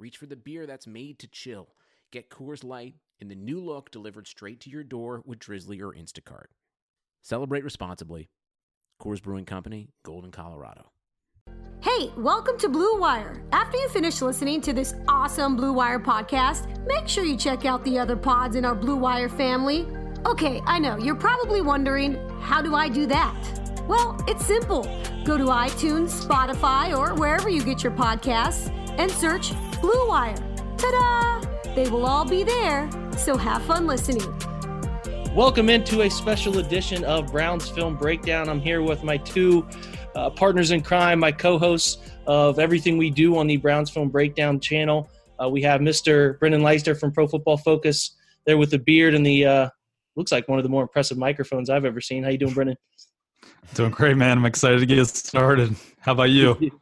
reach for the beer that's made to chill. Get Coors Light in the new look delivered straight to your door with Drizzly or Instacart. Celebrate responsibly. Coors Brewing Company, Golden, Colorado. Hey, welcome to Blue Wire. After you finish listening to this awesome Blue Wire podcast, make sure you check out the other pods in our Blue Wire family. Okay, I know, you're probably wondering, how do I do that? Well, it's simple. Go to iTunes, Spotify, or wherever you get your podcasts and search Blue Wire. Ta-da! They will all be there, so have fun listening. Welcome into a special edition of Brown's Film Breakdown. I'm here with my two partners in crime, my co-hosts of everything we do on the Browns Film Breakdown channel. We have Mr. Brendan Leister from Pro Football Focus there with the beard and the looks like one of the more impressive microphones I've ever seen. How you doing, Brendan? Doing great, man. I'm excited to get started. How about you?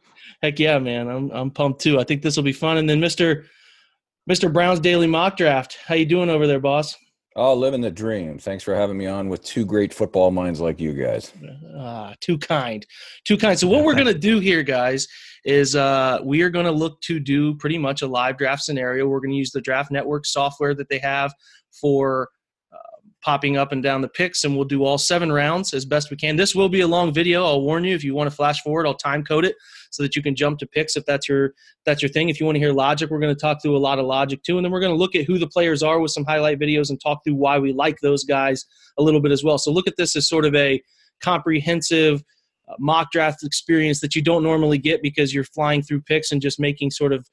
Heck yeah, man. I'm pumped too. I think this will be fun. And then Mr. Brown's Daily Mock Draft. How you doing over there, boss? Oh, living the dream. Thanks for having me on with two great football minds like you guys. Too kind. So what we're going to do here, guys, is we are going to look to do pretty much a live draft scenario. We're going to use the Draft Network software that they have for popping up and down the picks, and we'll do all 7 rounds as best we can. This will be a long video. I'll warn you. If you want to flash forward, I'll time code it so that you can jump to picks if that's your thing. If you want to hear logic, we're going to talk through a lot of logic too. And then we're going to look at who the players are with some highlight videos and talk through why we like those guys a little bit as well. So look at this as sort of a comprehensive mock draft experience that you don't normally get because you're flying through picks and just making sort of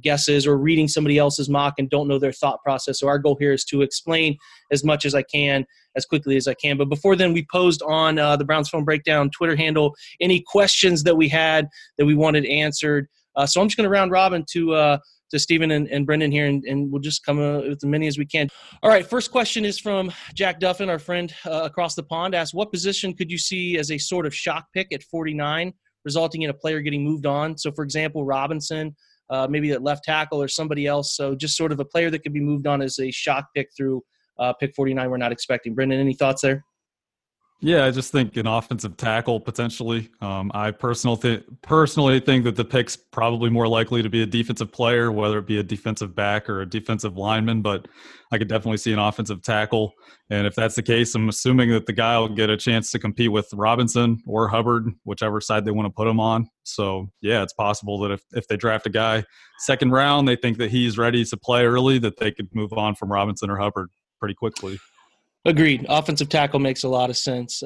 guesses or reading somebody else's mock and don't know their thought process. So our goal here is to explain as much as I can, as quickly as I can. But before then, we posed on the Browns Film Breakdown Twitter handle any questions that we had that we wanted answered. So I'm just going to round robin to Stephen and Brendan here, and we'll just come with as many as we can. All right, first question is from Jack Duffin, our friend across the pond, asked, what position could you see as a sort of shock pick at 49, resulting in a player getting moved on? So, for example, Robinson, maybe at left tackle or somebody else. So just sort of a player that could be moved on as a shock pick through pick 49 we're not expecting. Brendan, any thoughts there? Yeah, I just think an offensive tackle potentially. I personally think that the pick's probably more likely to be a defensive player, whether it be a defensive back or a defensive lineman, but I could definitely see an offensive tackle. And if that's the case, I'm assuming that the guy will get a chance to compete with Robinson or Hubbard, whichever side they want to put him on. So, yeah, it's possible that if they draft a guy second round, they think that he's ready to play early, that they could move on from Robinson or Hubbard pretty quickly. Agreed. Offensive tackle makes a lot of sense.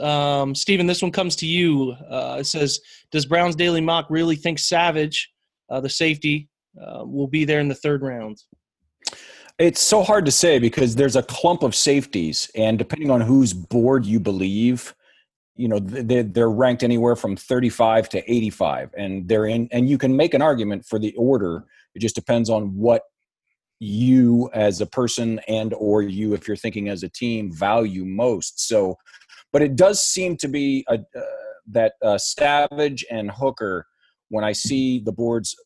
Stephen, this one comes to you. It says, does Brown's Daily Mock really think Savage, the safety, will be there in the 3rd round? It's so hard to say because there's a clump of safeties, and depending on whose board you believe, you know, they're ranked anywhere from 35 to 85, and they're in. And you can make an argument for the order. It just depends on what you as a person and or you, if you're thinking as a team, value most. So, but it does seem to be that Savage and Hooker, when I see the boards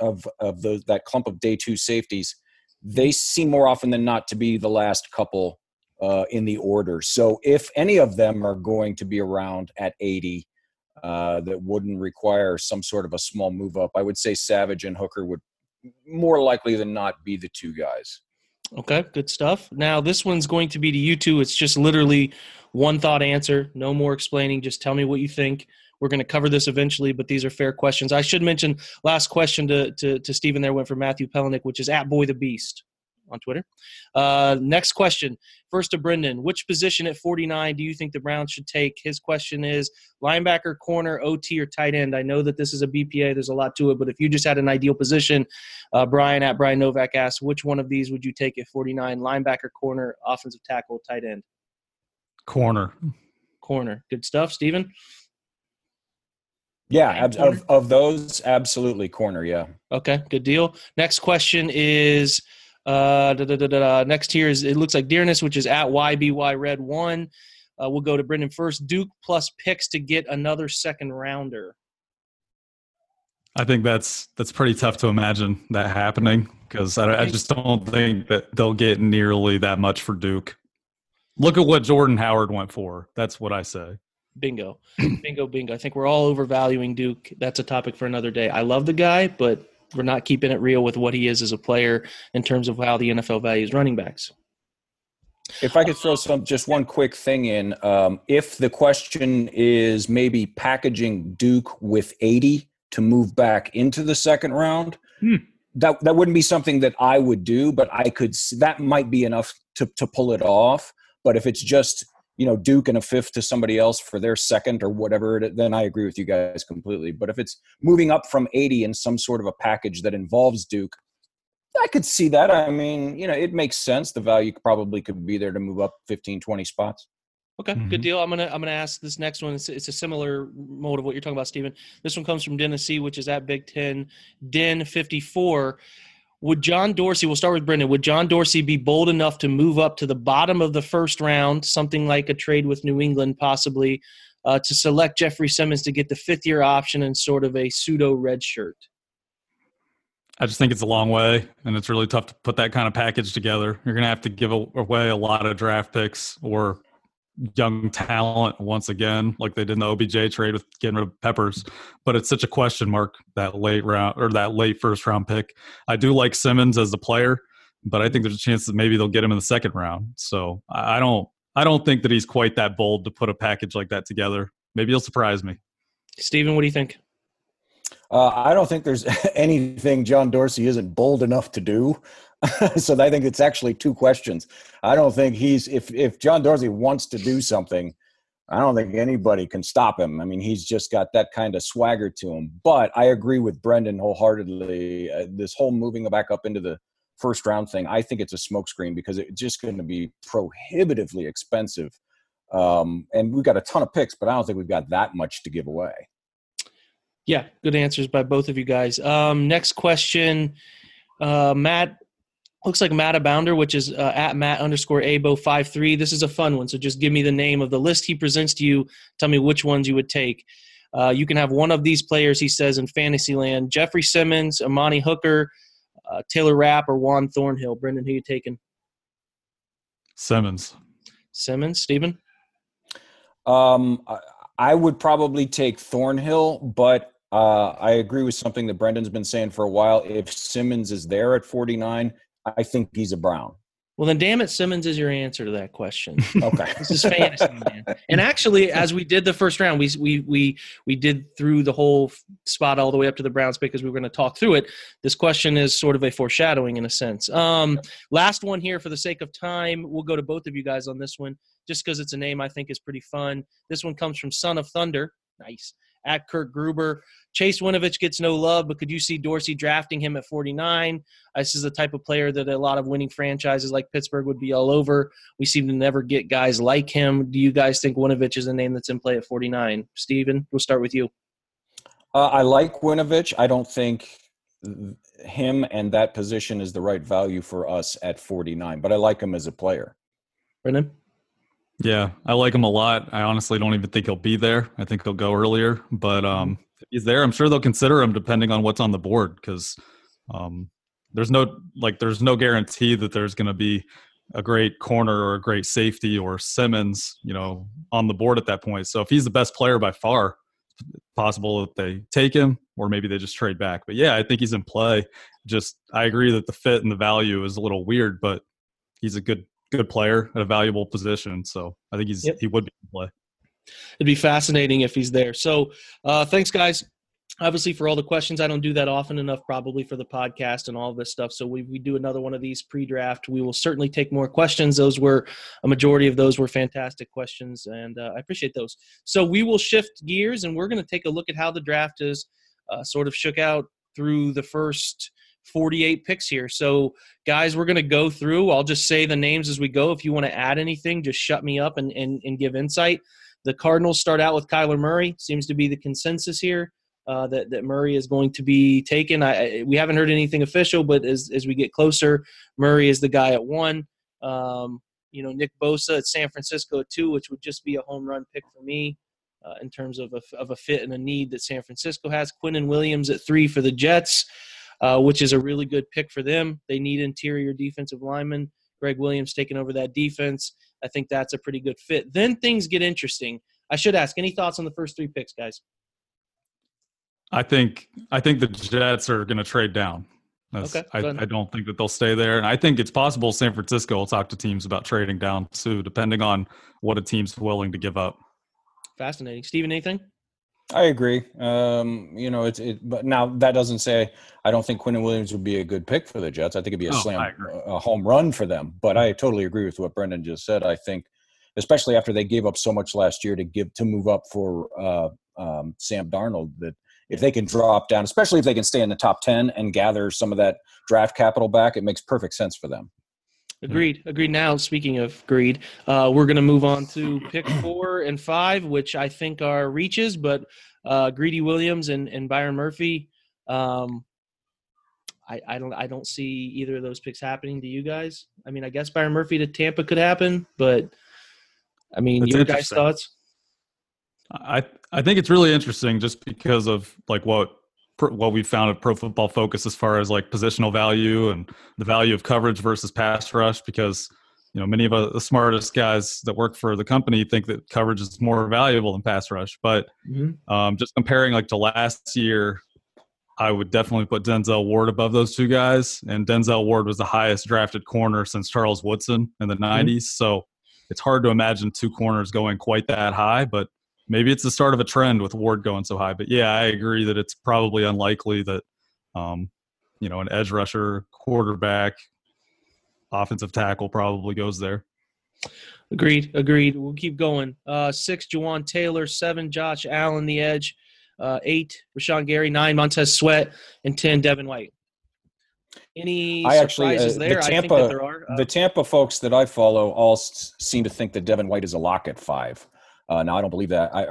of those, that clump of day 2 safeties, they seem more often than not to be the last couple in the order. So if any of them are going to be around at 80, that wouldn't require some sort of a small move up, I would say Savage and Hooker would more likely than not be the 2 guys. Okay, good stuff. Now, this one's going to be to you two. It's just literally one thought answer, no more explaining. Just tell me what you think. We're going to cover this eventually, but these are fair questions. I should mention, last question to Stephen there went from Matthew Pelinick, which is @BoyTheBeast on Twitter. Next question, first to Brendan. Which position at 49 do you think the Browns should take? His question is linebacker, corner, OT, or tight end. I know that this is a BPA. There's a lot to it, but if you just had an ideal position, Brian @BrianNovak asked, which one of these would you take at 49? Linebacker, corner, offensive tackle, tight end? Corner. Good stuff. Steven? Yeah, of those, absolutely corner, yeah. Okay, good deal. Next question is next here is, it looks like Dearness, which is at YBY Red 1. We'll go to Brendan first. Duke plus picks to get another second rounder. I think that's pretty tough to imagine that happening because I just don't think that they'll get nearly that much for Duke. Look at what Jordan Howard went for. That's what I say. Bingo. Bingo, bingo. I think we're all overvaluing Duke. That's a topic for another day. I love the guy, but we're not keeping it real with what he is as a player in terms of how the NFL values running backs. If I could throw just one quick thing in, if the question is maybe packaging Duke with 80 to move back into the second round, that wouldn't be something that I would do, but I could – that might be enough to pull it off. But if it's just – Duke and a fifth to somebody else for their second or whatever, then I agree with you guys completely. But if it's moving up from 80 in some sort of a package that involves Duke, I could see that. I mean, it makes sense. The value probably could be there to move up 15, 20 spots. Okay, good deal. I'm gonna ask this next one. It's a similar mode of what you're talking about, Stephen. This one comes from Tennessee, which is at Big Ten, Den 54. Would John Dorsey – we'll start with Brendan. Would John Dorsey be bold enough to move up to the bottom of the first round, something like a trade with New England possibly, to select Jeffrey Simmons to get the fifth-year option and sort of a pseudo-red shirt? I just think it's a long way, and it's really tough to put that kind of package together. You're going to have to give away a lot of draft picks or young talent once again, like they did in the OBJ trade with getting rid of Peppers. But it's such a question mark, that late round or that late first round pick. I do like Simmons as a player, but I think there's a chance that maybe they'll get him in the second round. So I don't think that he's quite that bold to put a package like that together. Maybe he'll surprise me. Steven, what do you think? I don't think there's anything John Dorsey isn't bold enough to do. So I think it's actually two questions. I don't think if John Dorsey wants to do something, I don't think anybody can stop him. I mean, he's just got that kind of swagger to him. But I agree with Brendan wholeheartedly. This whole moving back up into the first round thing, I think it's a smokescreen because it's just going to be prohibitively expensive. And we've got a ton of picks, but I don't think we've got that much to give away. Yeah, good answers by both of you guys. Next question, Matt. Looks like Matt Abounder, which is at Matt_Abo53. This is a fun one, so just give me the name of the list he presents to you. Tell me which ones you would take. You can have one of these players, he says, in Fantasyland. Jeffrey Simmons, Imani Hooker, Taylor Rapp, or Juan Thornhill. Brendan, who you taking? Simmons. Simmons. Stephen? I would probably take Thornhill, but I agree with something that Brendan's been saying for a while. If Simmons is there at 49, I think he's a Brown. Well, then, damn it, Simmons is your answer to that question. Okay. This is fantasy, man. And actually, as we did the first round, we did through the whole spot all the way up to the Browns pick because we were going to talk through it. This question is sort of a foreshadowing in a sense. Last one here for the sake of time. We'll go to both of you guys on this one just because it's a name I think is pretty fun. This one comes from Son of Thunder. Nice. At Kirk Gruber. Chase Winovich gets no love, but could you see Dorsey drafting him at 49? This is the type of player that a lot of winning franchises like Pittsburgh would be all over. We seem to never get guys like him. Do you guys think Winovich is a name that's in play at 49? Steven, we'll start with you. I like Winovich. I don't think him and that position is the right value for us at 49, but I like him as a player. Brennan? Yeah, I like him a lot. I honestly don't even think he'll be there. I think he'll go earlier. But if he's there, I'm sure they'll consider him depending on what's on the board because there's no guarantee that there's going to be a great corner or a great safety or Simmons, on the board at that point. So if he's the best player by far, it's possible that they take him or maybe they just trade back. But, yeah, I think he's in play. Just I agree that the fit and the value is a little weird, but he's a good player at a valuable position, so I think he would be in play. It'd be fascinating if he's there. So thanks, guys, obviously, for all the questions. I don't do that often enough probably for the podcast and all of this stuff, so we do another one of these pre-draft. We will certainly take more questions. Those were – a majority of those were fantastic questions, and I appreciate those. So we will shift gears, and we're going to take a look at how the draft is sort of shook out through the first – 48 picks here. So, guys, we're going to go through. I'll just say the names as we go. If you want to add anything, just shut me up and give insight. The Cardinals start out with Kyler Murray. Seems to be the consensus here that Murray is going to be taken. We haven't heard anything official, but as we get closer, Murray is the guy at 1. Nick Bosa at San Francisco at 2, which would just be a home run pick for me in terms of a fit and a need that San Francisco has. Quinnen Williams at 3 for the Jets, which is a really good pick for them. They need interior defensive linemen. Greg Williams taking over that defense. I think that's a pretty good fit. Then things get interesting. I should ask, any thoughts on the first 3 picks, guys? I think the Jets are going to trade down. Okay, I don't think that they'll stay there. And I think it's possible San Francisco will talk to teams about trading down too, depending on what a team's willing to give up. Fascinating. Steven, anything? I agree. But now that doesn't say I don't think Quinnen Williams would be a good pick for the Jets. I think it'd be a home run for them. But I totally agree with what Brendan just said. I think, especially after they gave up so much last year to move up for Sam Darnold, that if they can drop down, especially if they can stay in the top 10 and gather some of that draft capital back, it makes perfect sense for them. Agreed. Now, speaking of greed, we're going to move on to pick 4 and 5, which I think are reaches, but Greedy Williams and Byron Murphy, I don't see either of those picks happening to you guys. I mean, I guess Byron Murphy to Tampa could happen, but I mean, that's your guys' thoughts? I think it's really interesting just because of like what we found at Pro Football Focus as far as like positional value and the value of coverage versus pass rush, because many of the smartest guys that work for the company think that coverage is more valuable than pass rush. But just comparing like to last year, I would definitely put Denzel Ward above those two guys, and Denzel Ward was the highest drafted corner since Charles Woodson in the 90s. So it's hard to imagine two corners going quite that high, but maybe it's the start of a trend with Ward going so high. But, yeah, I agree that it's probably unlikely that, an edge rusher, quarterback, offensive tackle probably goes there. Agreed. We'll keep going. 6, Juwan Taylor. 7, Josh Allen, the edge. 8, Rashawn Gary. 9, Montez Sweat. And 10, Devin White. Any surprises there? I think that there are. The Tampa folks that I follow all seem to think that Devin White is a lock at 5. Now, I don't believe that, I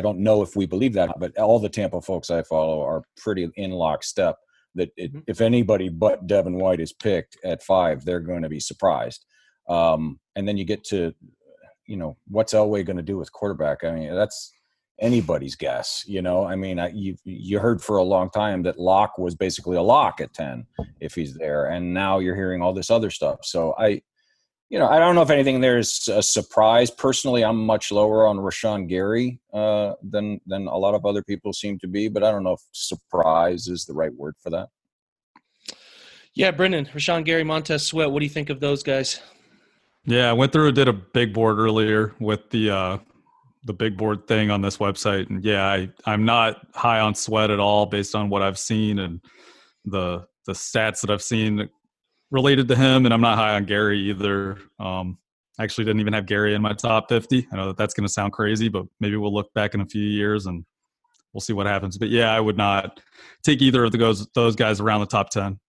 don't know if we believe that, but all the Tampa folks I follow are pretty in lockstep that if anybody but Devin White is picked at 5, they're going to be surprised. And then you get to, what's Elway going to do with quarterback? I mean, that's anybody's guess, I mean, you heard for a long time that Lock was basically a lock at 10 if he's there, and now you're hearing all this other stuff. So I don't know if anything there is a surprise. Personally, I'm much lower on Rashawn Gary than a lot of other people seem to be, but I don't know if surprise is the right word for that. Yeah, Brendan, Rashawn Gary, Montez Sweat, what do you think of those guys? Yeah, I went through and did a big board earlier with the big board thing on this website, and yeah, I'm not high on Sweat at all based on what I've seen and the stats that I've seen related to him, and I'm not high on Gary either. I actually didn't even have Gary in my top 50. I know that's going to sound crazy, but maybe we'll look back in a few years and we'll see what happens. But yeah, I would not take either of those guys around the top 10.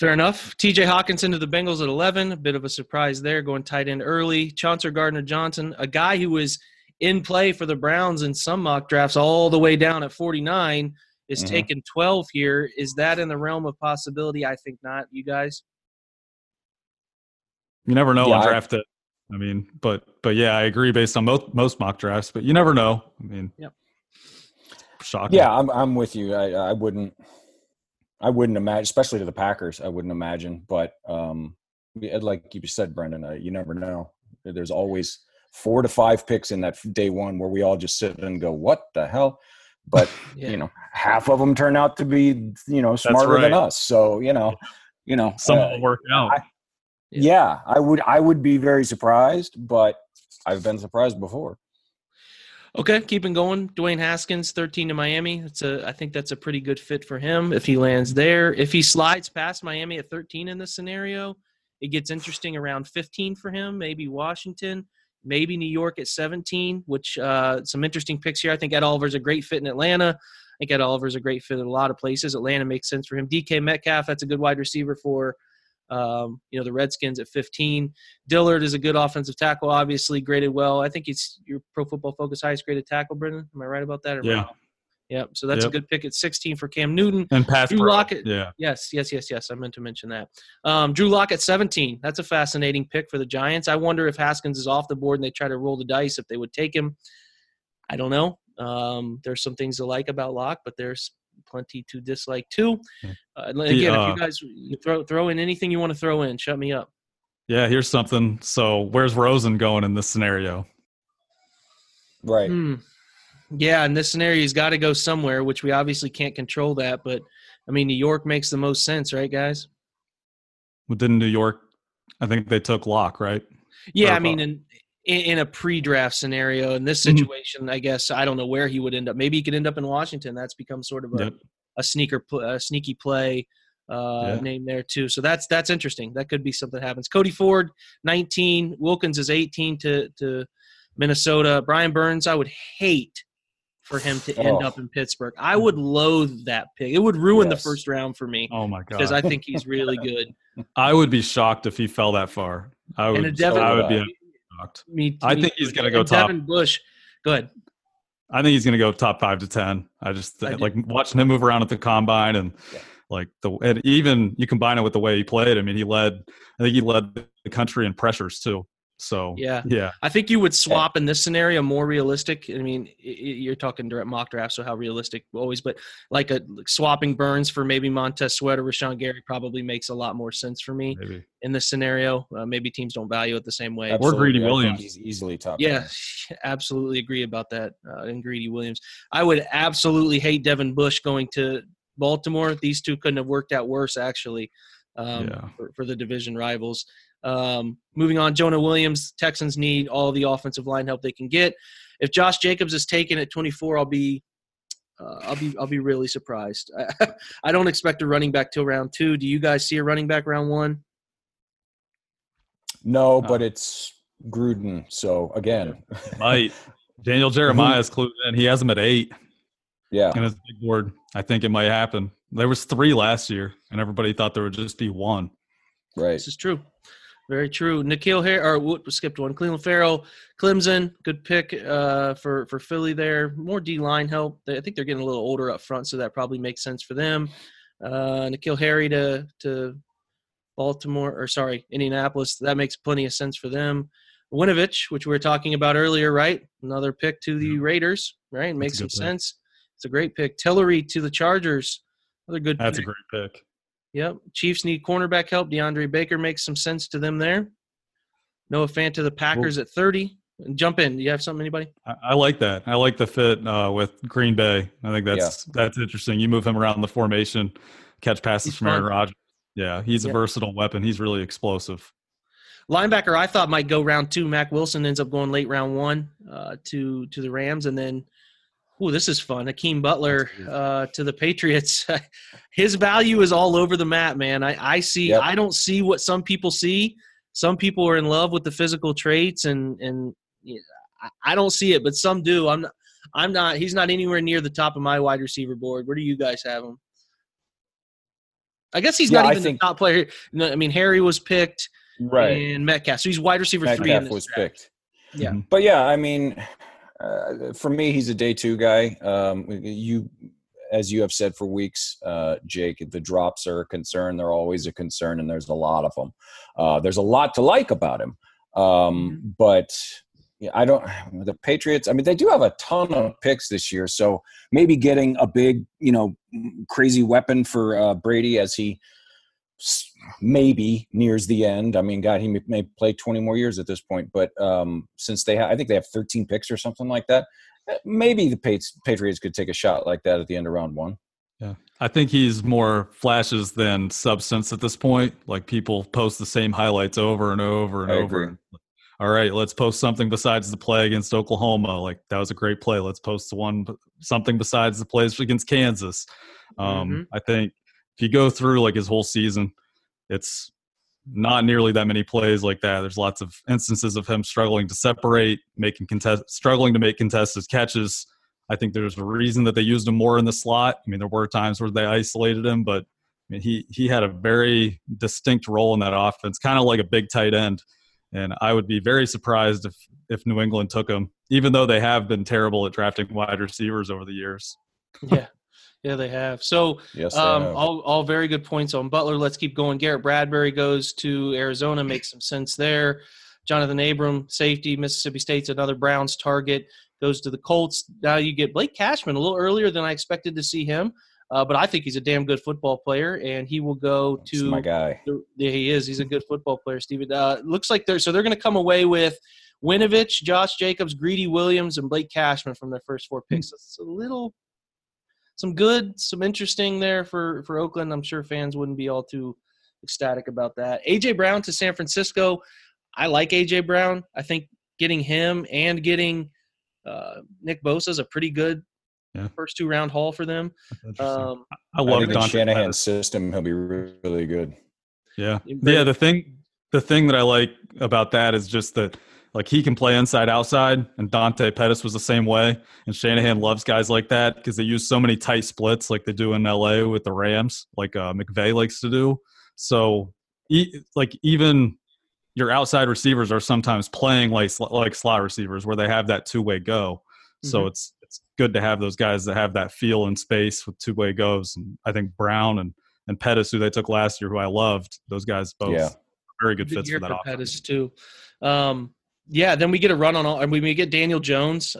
Fair enough. TJ Hawkinson to the Bengals at 11. A bit of a surprise there, going tight end early. Chauncey Gardner-Johnson, a guy who was in play for the Browns in some mock drafts all the way down at 49, is taken 12 here. Is that in the realm of possibility? I think not. You guys? You never know on draft day. I mean, but yeah, I agree based on most mock drafts, but you never know. I mean, yep. Shocking. Yeah, I'm with you. I wouldn't imagine, especially to the Packers, I wouldn't imagine. But like you said, Brendan, you never know. There's always 4 to 5 picks in that day one where we all just sit and go, what the hell? But, half of them turn out to be, smarter than us. So, some will work out. I would be very surprised, but I've been surprised before. Okay, keeping going. Dwayne Haskins, 13 to Miami. I think that's a pretty good fit for him if he lands there. If he slides past Miami at 13 in this scenario, it gets interesting around 15 for him, maybe Washington. Maybe New York at 17, which some interesting picks here. I think Ed Oliver's a great fit in Atlanta. I think Ed Oliver's a great fit in a lot of places. Atlanta makes sense for him. DK Metcalf, that's a good wide receiver for the Redskins at 15. Dillard is a good offensive tackle, obviously graded well. I think he's your Pro Football Focus highest graded tackle, Brendan. Am I right about that? Yeah. Yep. So that's a good pick at 16 for Cam Newton. And pass Drew Lock at, Yes. I meant to mention that. Drew Lock at 17. That's a fascinating pick for the Giants. I wonder if Haskins is off the board and they try to roll the dice if they would take him. I don't know. There's some things to like about Lock, but there's plenty to dislike too. Again, if you guys throw in anything you want to throw in, shut me up. Yeah, here's something. So where's Rosen going in this scenario? Right. Yeah, in this scenario, he's got to go somewhere, which we obviously can't control that. But, I mean, New York makes the most sense, right, guys? Well, didn't New York – I think they took Locke, right? Yeah, I mean, in a pre-draft scenario, in this situation, I guess, I don't know where he would end up. Maybe he could end up in Washington. That's become sort of a sneaky play name there too. So that's interesting. That could be something that happens. Cody Ford, 19. Wilkins is 18 to Minnesota. Brian Burns, I would hate – for him to end up in Pittsburgh. I would loathe that pick. It would ruin the first round for me. Oh, my God. Because I think he's really good. I would be shocked if he fell that far. I would be shocked. I think he's going to go top. Devin Bush, go ahead. I think he's going to go top 5 to 10. I watching him move around at the combine and even you combine it with the way he played. I mean, he led the country in pressures too. So, yeah, I think you would swap in this scenario more realistic. I mean, you're talking direct mock draft, so how realistic always, but like swapping Burns for maybe Montez Sweat or Rashawn Gary probably makes a lot more sense for me in this scenario. Maybe teams don't value it the same way. Or Greedy Williams. He's easily top. Yeah, absolutely agree about that. And Greedy Williams. I would absolutely hate Devin Bush going to Baltimore. These two couldn't have worked out worse, actually, for the division rivals. Moving on, Jonah Williams, Texans need all the offensive line help they can get. If Josh Jacobs is taken at 24, I'll be really surprised. I don't expect a running back till round 2. Do you guys see a running back round 1? No, but it's Gruden. So again, might Daniel Jeremiah's clued in. He has him at 8. Yeah, and his big board. I think it might happen. There was 3 last year, and everybody thought there would just be 1. Right, this is true. Very true. Nikhil Harry, or we skipped one. Cleveland Farrell, Clemson, good pick for Philly there. More D-line help. I think they're getting a little older up front, so that probably makes sense for them. Nikhil Harry to Indianapolis. That makes plenty of sense for them. Winovich, which we were talking about earlier, right? Another pick to the Raiders, right? It makes some sense. It's a great pick. Tillery to the Chargers. Another good pick. That's a great pick. Yep. Chiefs need cornerback help. DeAndre Baker makes some sense to them there. Noah Fant to the Packers at 30. Jump in. Do you have something, anybody? I like that. I like the fit with Green Bay. I think that's interesting. You move him around the formation, catch passes from Aaron Rodgers. Yeah, he's a versatile weapon. He's really explosive. Linebacker I thought might go round 2. Mack Wilson ends up going late round 1 to the Rams, and then – oh, this is fun. Hakeem Butler to the Patriots. His value is all over the map, man. I see. Yep. I don't see what some people see. Some people are in love with the physical traits, and I don't see it, but some do. I'm not. He's not anywhere near the top of my wide receiver board. Where do you guys have him? I guess he's not even the top player. No, I mean, Harry was picked, right? And Metcalf. So he's wide receiver Metcalf 3 in this was draft. Picked. Yeah, but I mean. For me, he's a day 2 guy. As you have said for weeks, Jake, the drops are a concern. They're always a concern, and there's a lot of them. There's a lot to like about him. But I don't – the Patriots – I mean, they do have a ton of picks this year, so maybe getting a big, crazy weapon for Brady as he maybe nears the end. I mean, God, he may play 20 more years at this point, but since they have, I think they have 13 picks or something like that. Maybe the Patriots could take a shot like that at the end of round 1. Yeah. I think he's more flashes than substance at this point. Like people post the same highlights over and over and over. All right, let's post something besides the play against Oklahoma. Like that was a great play. Let's post something besides the plays against Kansas. I think, if you go through his whole season, it's not nearly that many plays like that. There's lots of instances of him struggling to separate, struggling to make contested catches. I think there's a reason that they used him more in the slot. I mean, there were times where they isolated him, but I mean, he had a very distinct role in that offense, kind of like a big tight end. And I would be very surprised if New England took him, even though they have been terrible at drafting wide receivers over the years. Yeah, they have. So yes, they have. All very good points on Butler. Let's keep going. Garrett Bradbury goes to Arizona, makes some sense there. Jonathan Abram, safety, Mississippi State's another Browns target, goes to the Colts. Now you get Blake Cashman a little earlier than I expected to see him, but I think he's a damn good football player, and he will go to – my guy. Yeah, he is. He's a good football player, Steven. Looks like they're going to come away with Winovich, Josh Jacobs, Greedy Williams, and Blake Cashman from their first four picks. That's some good, some interesting there for Oakland. I'm sure fans wouldn't be all too ecstatic about that. A.J. Brown to San Francisco. I like A.J. Brown. I think getting him and getting Nick Bosa is a pretty good first two-round haul for them. I love Donovan Shanahan's system. He'll be really good. Yeah. The thing that I like about that is just that, like, he can play inside outside, and Dante Pettis was the same way. And Shanahan loves guys like that because they use so many tight splits, like they do in LA with the Rams, like McVay likes to do. So, even your outside receivers are sometimes playing like slot receivers where they have that two-way go. So it's good to have those guys that have that feel in space with two-way goes. And I think Brown and Pettis, who they took last year, who I loved, those guys both very good fits for that offense. Pettis too. Then we get a run on all – and we get Daniel Jones.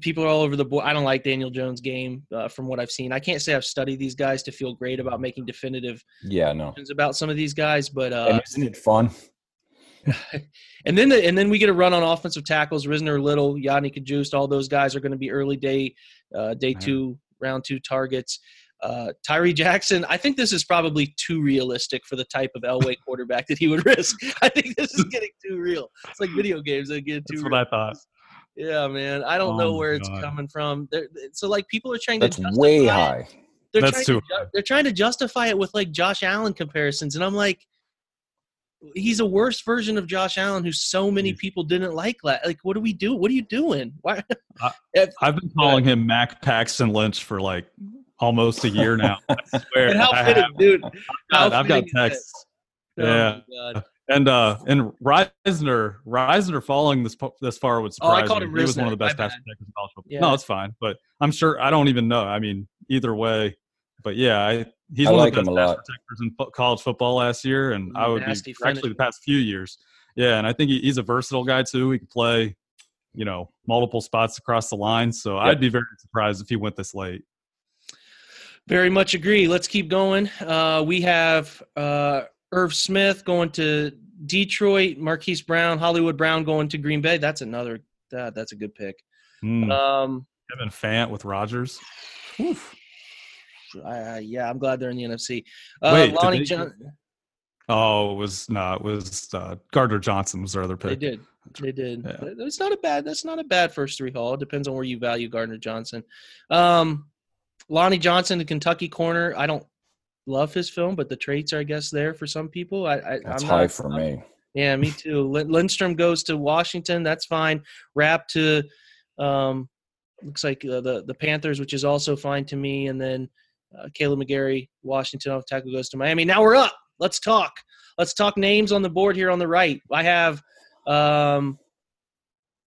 People are all over the board. I don't like Daniel Jones' game from what I've seen. I can't say I've studied these guys to feel great about making definitive decisions about some of these guys, but and isn't it fun? and then we get a run on offensive tackles. Risner, Little, Yanni Kajust, all those guys are going to be early day two, round two targets. Tyree Jackson, I think this is probably too realistic for the type of Elway quarterback that he would risk. I think this is getting too real. It's like video games that get too real. That's what I thought. Yeah, man. I don't know where it's coming from. So, like, people are trying to justify way high. They're trying to justify it with, like, Josh Allen comparisons. And I'm like, he's a worse version of Josh Allen who so many people didn't like. Like, what do we do? What are you doing? Why? I've been calling him Mac Paxton Lynch for, like, almost a year now. I swear. And how fitting, dude. I've got texts. Oh, yeah. My God. And Reisner falling this far would surprise me. He was one of the best pass protectors in college football. Yeah. No, it's fine. But I'm sure – I don't even know. I mean, either way. But, he's one of the best pass protectors in college football last year, and I would be – actually the past few years. Yeah, and I think he's a versatile guy too. He can play, multiple spots across the line. So I'd be very surprised if he went this late. Very much agree. Let's keep going. We have Irv Smith going to Detroit, Marquise Brown, Hollywood Brown going to Green Bay. That's another that's a good pick. Kevin Fant with Rodgers. Oof. I'm glad they're in the NFC. Wait, Lonnie Johnson. It was Gardner Johnson was their other pick. They did. Yeah. That's not a bad first three haul. It depends on where you value Gardner Johnson. Lonnie Johnson, the Kentucky corner. I don't love his film, but the traits are, I guess, there for some people. That's high for me. Yeah, me too. Lindstrom goes to Washington. That's fine. Rapp to looks like the Panthers, which is also fine to me. And then Caleb McGarry, Washington off tackle, goes to Miami. Now we're up. Let's talk. Let's talk names on the board here on the right. I have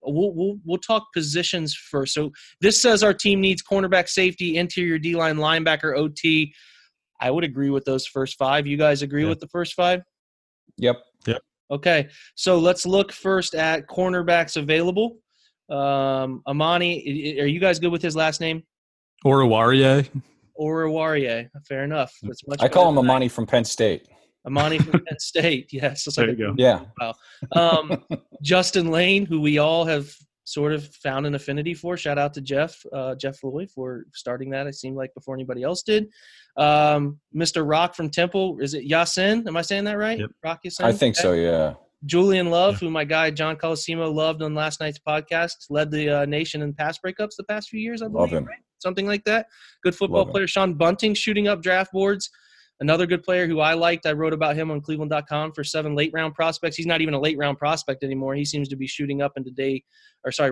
We'll talk positions first. So this says our team needs cornerback, safety, interior D-line, linebacker, OT. I would agree with those first five. You guys agree with the first five? Yep. Okay. So let's look first at cornerbacks available. Amani, are you guys good with his last name? Oruwariye. Fair enough. That's much I call him Amani from Penn State. Imani from Penn State, yes. That's there you go. Yeah. Wow. Justin Lane, who we all have sort of found an affinity for. Shout out to Jeff Loy for starting that. It seemed like before anybody else did. Mr. Rock from Temple. Is it Yasin? Am I saying that right? Yep. Rock Yasin? I think so, yeah. Julian Love, who my guy John Colosimo loved on last night's podcast, led the nation in pass breakups the past few years, I believe. Love him. Right? Something like that. Good football player. Sean Bunting shooting up draft boards. Another good player who I liked, I wrote about him on Cleveland.com for 7 late-round prospects. He's not even a late-round prospect anymore. He seems to be shooting up into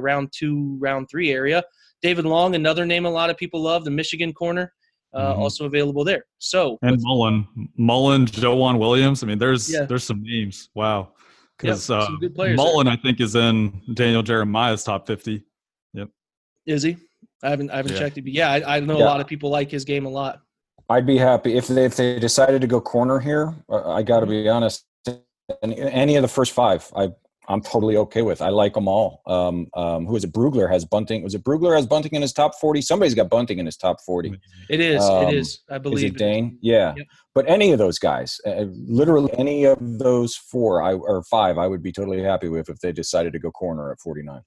round 2, round 3 area. David Long, another name a lot of people love, the Michigan corner. also available there. So and Mullen, Joan Williams. I mean, there's some names. Wow, because some good players. Mullen, I think, is in Daniel Jeremiah's top 50. Yep. Is he? I haven't checked it, but I know a lot of people like his game a lot. I'd be happy if they decided to go corner here. I got to be honest. Any of the first five, I'm totally okay with. I like them all. Who is it? Brugler has Bunting. Was it Brugler has Bunting in his top 40? Somebody's got Bunting in his top 40. It is. I believe. Is it Dane? Yeah. Yep. But any of those guys, literally any of those five, I would be totally happy with if they decided to go corner at 49.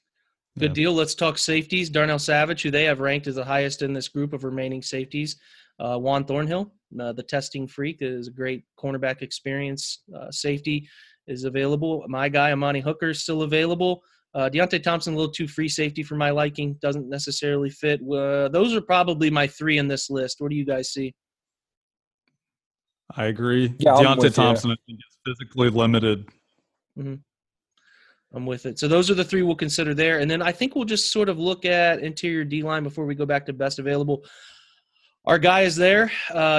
Good deal. Let's talk safeties. Darnell Savage, who they have ranked as the highest in this group of remaining safeties. Juan Thornhill, the testing freak, is a great cornerback experience. Safety is available. My guy, Imani Hooker, is still available. Deontay Thompson, a little too free safety for my liking. Doesn't necessarily fit. Those are probably my three in this list. What do you guys see? I agree. Yeah, Deontay Thompson, I think, is physically limited. Mm-hmm. I'm with it. So those are the three we'll consider there. And then I think we'll just sort of look at interior D-line before we go back to best available. Our guy is there,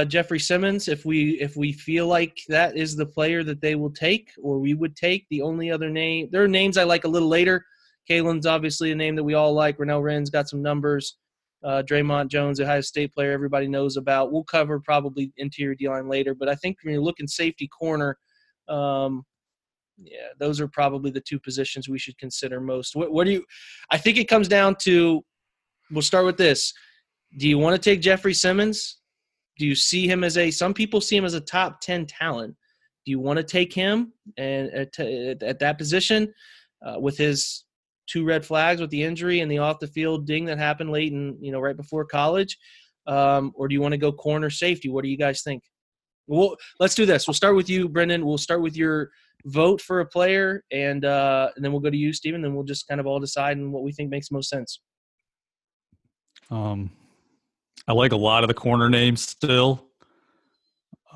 Jeffrey Simmons. If we feel like that is the player that they will take or we would take, the only other name – there are names I like a little later. Kalen's obviously a name that we all like. Renell Wren's got some numbers. Draymond Jones, Ohio State player everybody knows about. We'll cover probably interior D-line later. But I think when you're looking safety corner, those are probably the two positions we should consider most. What do you – I think it comes down to – we'll start with this. Do you want to take Jeffrey Simmons? Do you see him as some people see him as a top 10 talent. Do you want to take him and at that position with his two red flags with the injury and the off the field ding that happened late and right before college? Or do you want to go corner safety? What do you guys think? Well, let's do this. We'll start with you, Brendan. We'll start with your vote for a player and then we'll go to you, Steven. Then we'll just kind of all decide on what we think makes most sense. I like a lot of the corner names still.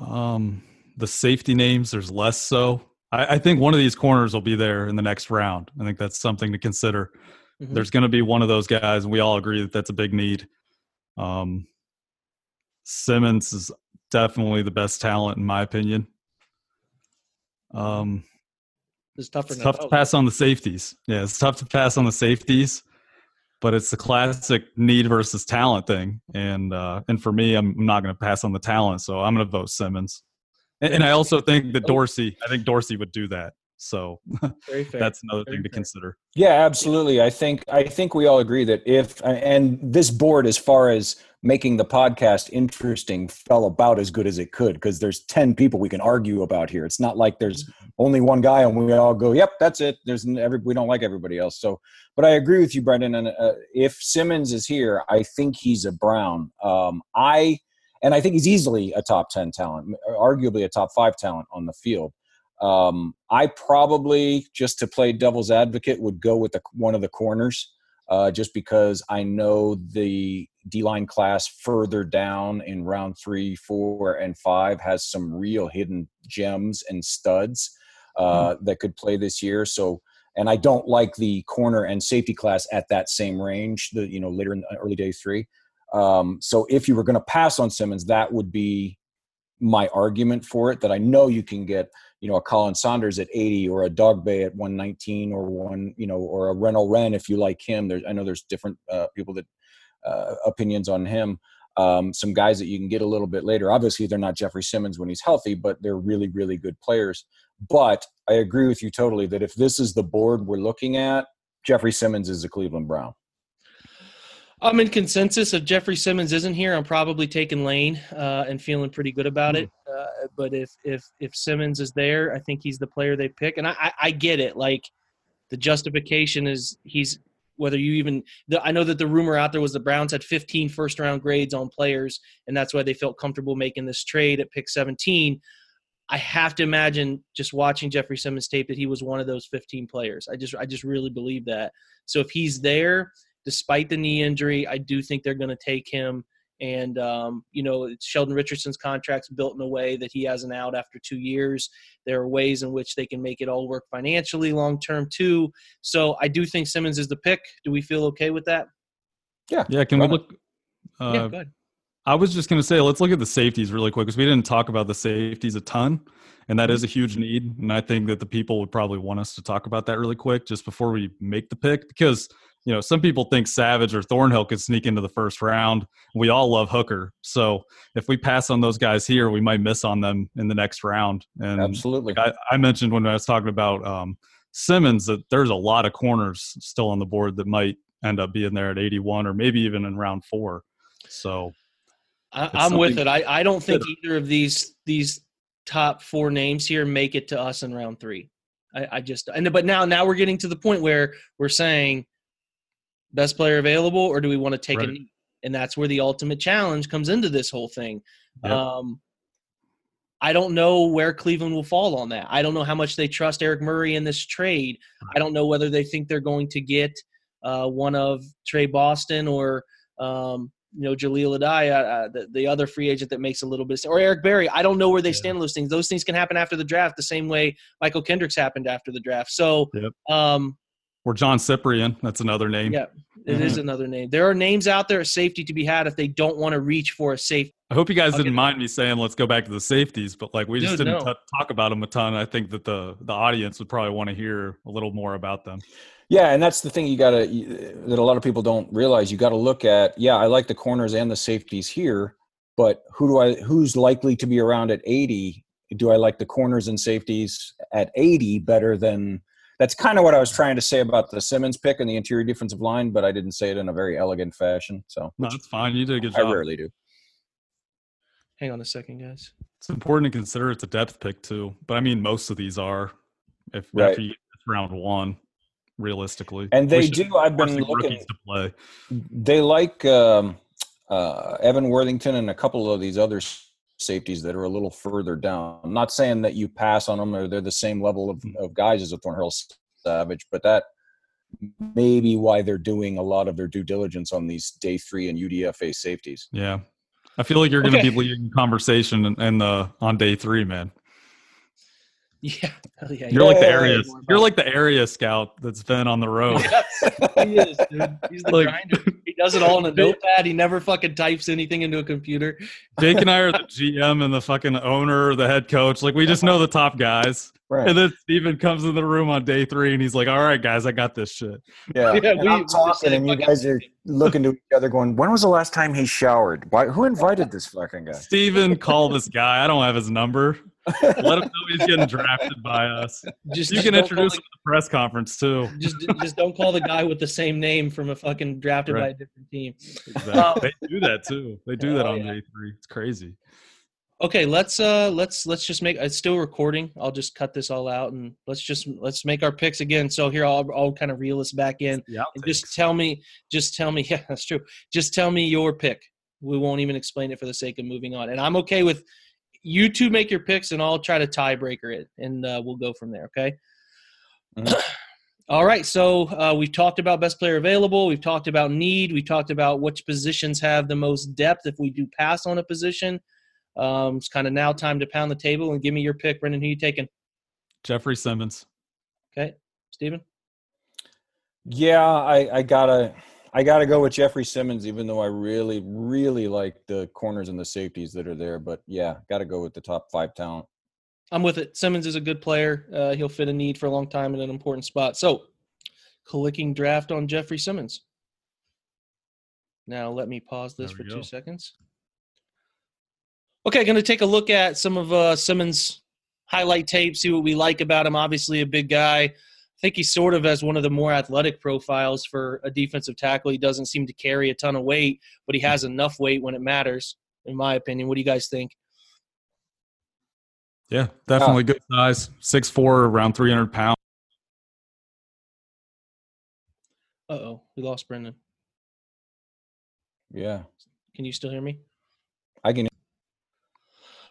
The safety names, there's less so. I think one of these corners will be there in the next round. I think that's something to consider. Mm-hmm. There's going to be one of those guys, and we all agree that that's a big need. Simmons is definitely the best talent, in my opinion. It's tough to pass on the safeties. Yeah, it's tough to pass on the safeties. But it's the classic need versus talent thing. And for me, I'm not going to pass on the talent, so I'm going to vote Simmons. And I also think that Dorsey would do that. So that's another thing to consider. Yeah, absolutely. I think we all agree that this board, as far as making the podcast interesting, fell about as good as it could because there's 10 people we can argue about here. It's not like there's only one guy and we all go, yep, that's it. We don't like everybody else. So, but I agree with you, Brendan. And if Simmons is here, I think he's a Brown. And I think he's easily a top 10 talent, arguably a top 5 talent on the field. I probably, just to play devil's advocate, would go with one of the corners just because I know the D-line class further down in round 3, 4, and 5 has some real hidden gems and studs that could play this year. So, and I don't like the corner and safety class at that same range, later in early day 3. So if you were going to pass on Simmons, that would be my argument for it, that I know you can get a Colin Saunders at 80 or a Dogbay at 119 or a Renell Wren if you like him. I know there's different people that opinions on him. Some guys that you can get a little bit later. Obviously, they're not Jeffrey Simmons when he's healthy, but they're really, really good players. But I agree with you totally that if this is the board we're looking at, Jeffrey Simmons is a Cleveland Brown. I'm in consensus. If Jeffrey Simmons isn't here, I'm probably taking Lane and feeling pretty good about it. But if Simmons is there, I think he's the player they pick. And I get it. Like, the justification is I know that the rumor out there was the Browns had 15 first-round grades on players, and that's why they felt comfortable making this trade at pick 17. I have to imagine, just watching Jeffrey Simmons tape, that he was one of those 15 players. I just really believe that. So if he's there – despite the knee injury, I do think they're going to take him. And, Sheldon Richardson's contract's built in a way that he has an out after 2 years. There are ways in which they can make it all work financially long-term too. So I do think Simmons is the pick. Do we feel okay with that? Yeah. Yeah, can we look – yeah, go ahead. I was just going to say, let's look at the safeties really quick because we didn't talk about the safeties a ton, and that is a huge need. And I think that the people would probably want us to talk about that really quick just before we make the pick because, you know, some people think Savage or Thornhill could sneak into the first round. We all love Hooker. So if we pass on those guys here, we might miss on them in the next round. And absolutely, like I mentioned when I was talking about Simmons that there's a lot of corners still on the board that might end up being there at 81 or maybe even in round 4. So – I'm with it. I don't think either of these top 4 names here make it to us in round 3. But now we're getting to the point where we're saying best player available, or do we want to take a knee? And that's where the ultimate challenge comes into this whole thing. Yep. I don't know where Cleveland will fall on that. I don't know how much they trust Eric Murray in this trade. I don't know whether they think they're going to get one of Trey Boston or Jaleel Adai, the other free agent that makes a little bit – or Eric Berry. I don't know where they stand on those things. Those things can happen after the draft the same way Michael Kendricks happened after the draft. So or John Cyprian. That's another name. Yeah, it is another name. There are names out there, safety to be had if they don't want to reach for a safety. I hope you guys didn't mind me saying let's go back to the safeties, but like we just didn't talk about them a ton. I think that the audience would probably want to hear a little more about them. Yeah, and that's the thing that a lot of people don't realize. You got to look at, I like the corners and the safeties here, but who's likely to be around at 80? Do I like the corners and safeties at 80 better than? That's kind of what I was trying to say about the Simmons pick and the interior defensive line, but I didn't say it in a very elegant fashion. So no, that's fine. You did a good job. I rarely do. Hang on a second, guys. It's important to consider it's a depth pick too, but I mean most of these are after you get round 1. Realistically, and they do. I've been looking to play. They like Evan Worthington and a couple of these other safeties that are a little further down. I'm not saying that you pass on them or they're the same level of guys as a Thornhill Savage, but that may be why they're doing a lot of their due diligence on these day 3 and UDFA safeties. Yeah, I feel like you're going to be leading the conversation on day 3, man. Yeah. You're like the area scout that's been on the road. He is, dude. He's the grinder. He does it all in a notepad. He never fucking types anything into a computer. Jake and I are the GM and the fucking owner, the head coach. Like, we just know the top guys. Right. And then Steven comes in the room on day 3 and he's like, all right, guys, I got this shit. Yeah. I'm talking and you guys are looking to each other going, when was the last time he showered? Who invited this fucking guy? Steven, call this guy. I don't have his number. Let him know he's getting drafted by us. You can introduce him at the press conference too. Just don't call the guy with the same name from a fucking drafted by a different team. Exactly. They do that too. They do that on day 3. It's crazy. Okay, let's just make. It's still recording. I'll just cut this all out and let's make our picks again. So here I'll kind of reel us back in. And just tell me. Yeah, that's true. Just tell me your pick. We won't even explain it for the sake of moving on. And I'm okay with you two make your picks, and I'll try to tiebreaker it, and we'll go from there. Okay. All right. So we've talked about best player available. We've talked about need. We talked about which positions have the most depth if we do pass on a position. It's kind of now time to pound the table and give me your pick. Brendan, who you taking? Jeffrey Simmons. Okay. Steven? Yeah, I gotta go with Jeffrey Simmons, even though I really, really like the corners and the safeties that are there. But yeah, gotta go with the top 5 talent. I'm with it. Simmons is a good player. He'll fit a need for a long time in an important spot. So clicking draft on Jeffrey Simmons. Now let me pause this for 2 seconds. Okay, going to take a look at some of Simmons' highlight tape, see what we like about him. Obviously a big guy. I think he sort of has one of the more athletic profiles for a defensive tackle. He doesn't seem to carry a ton of weight, but he has enough weight when it matters, in my opinion. What do you guys think? Yeah, definitely good size. 6'4", around 300 pounds. Uh-oh, we lost Brendan. Yeah. Can you still hear me? I can.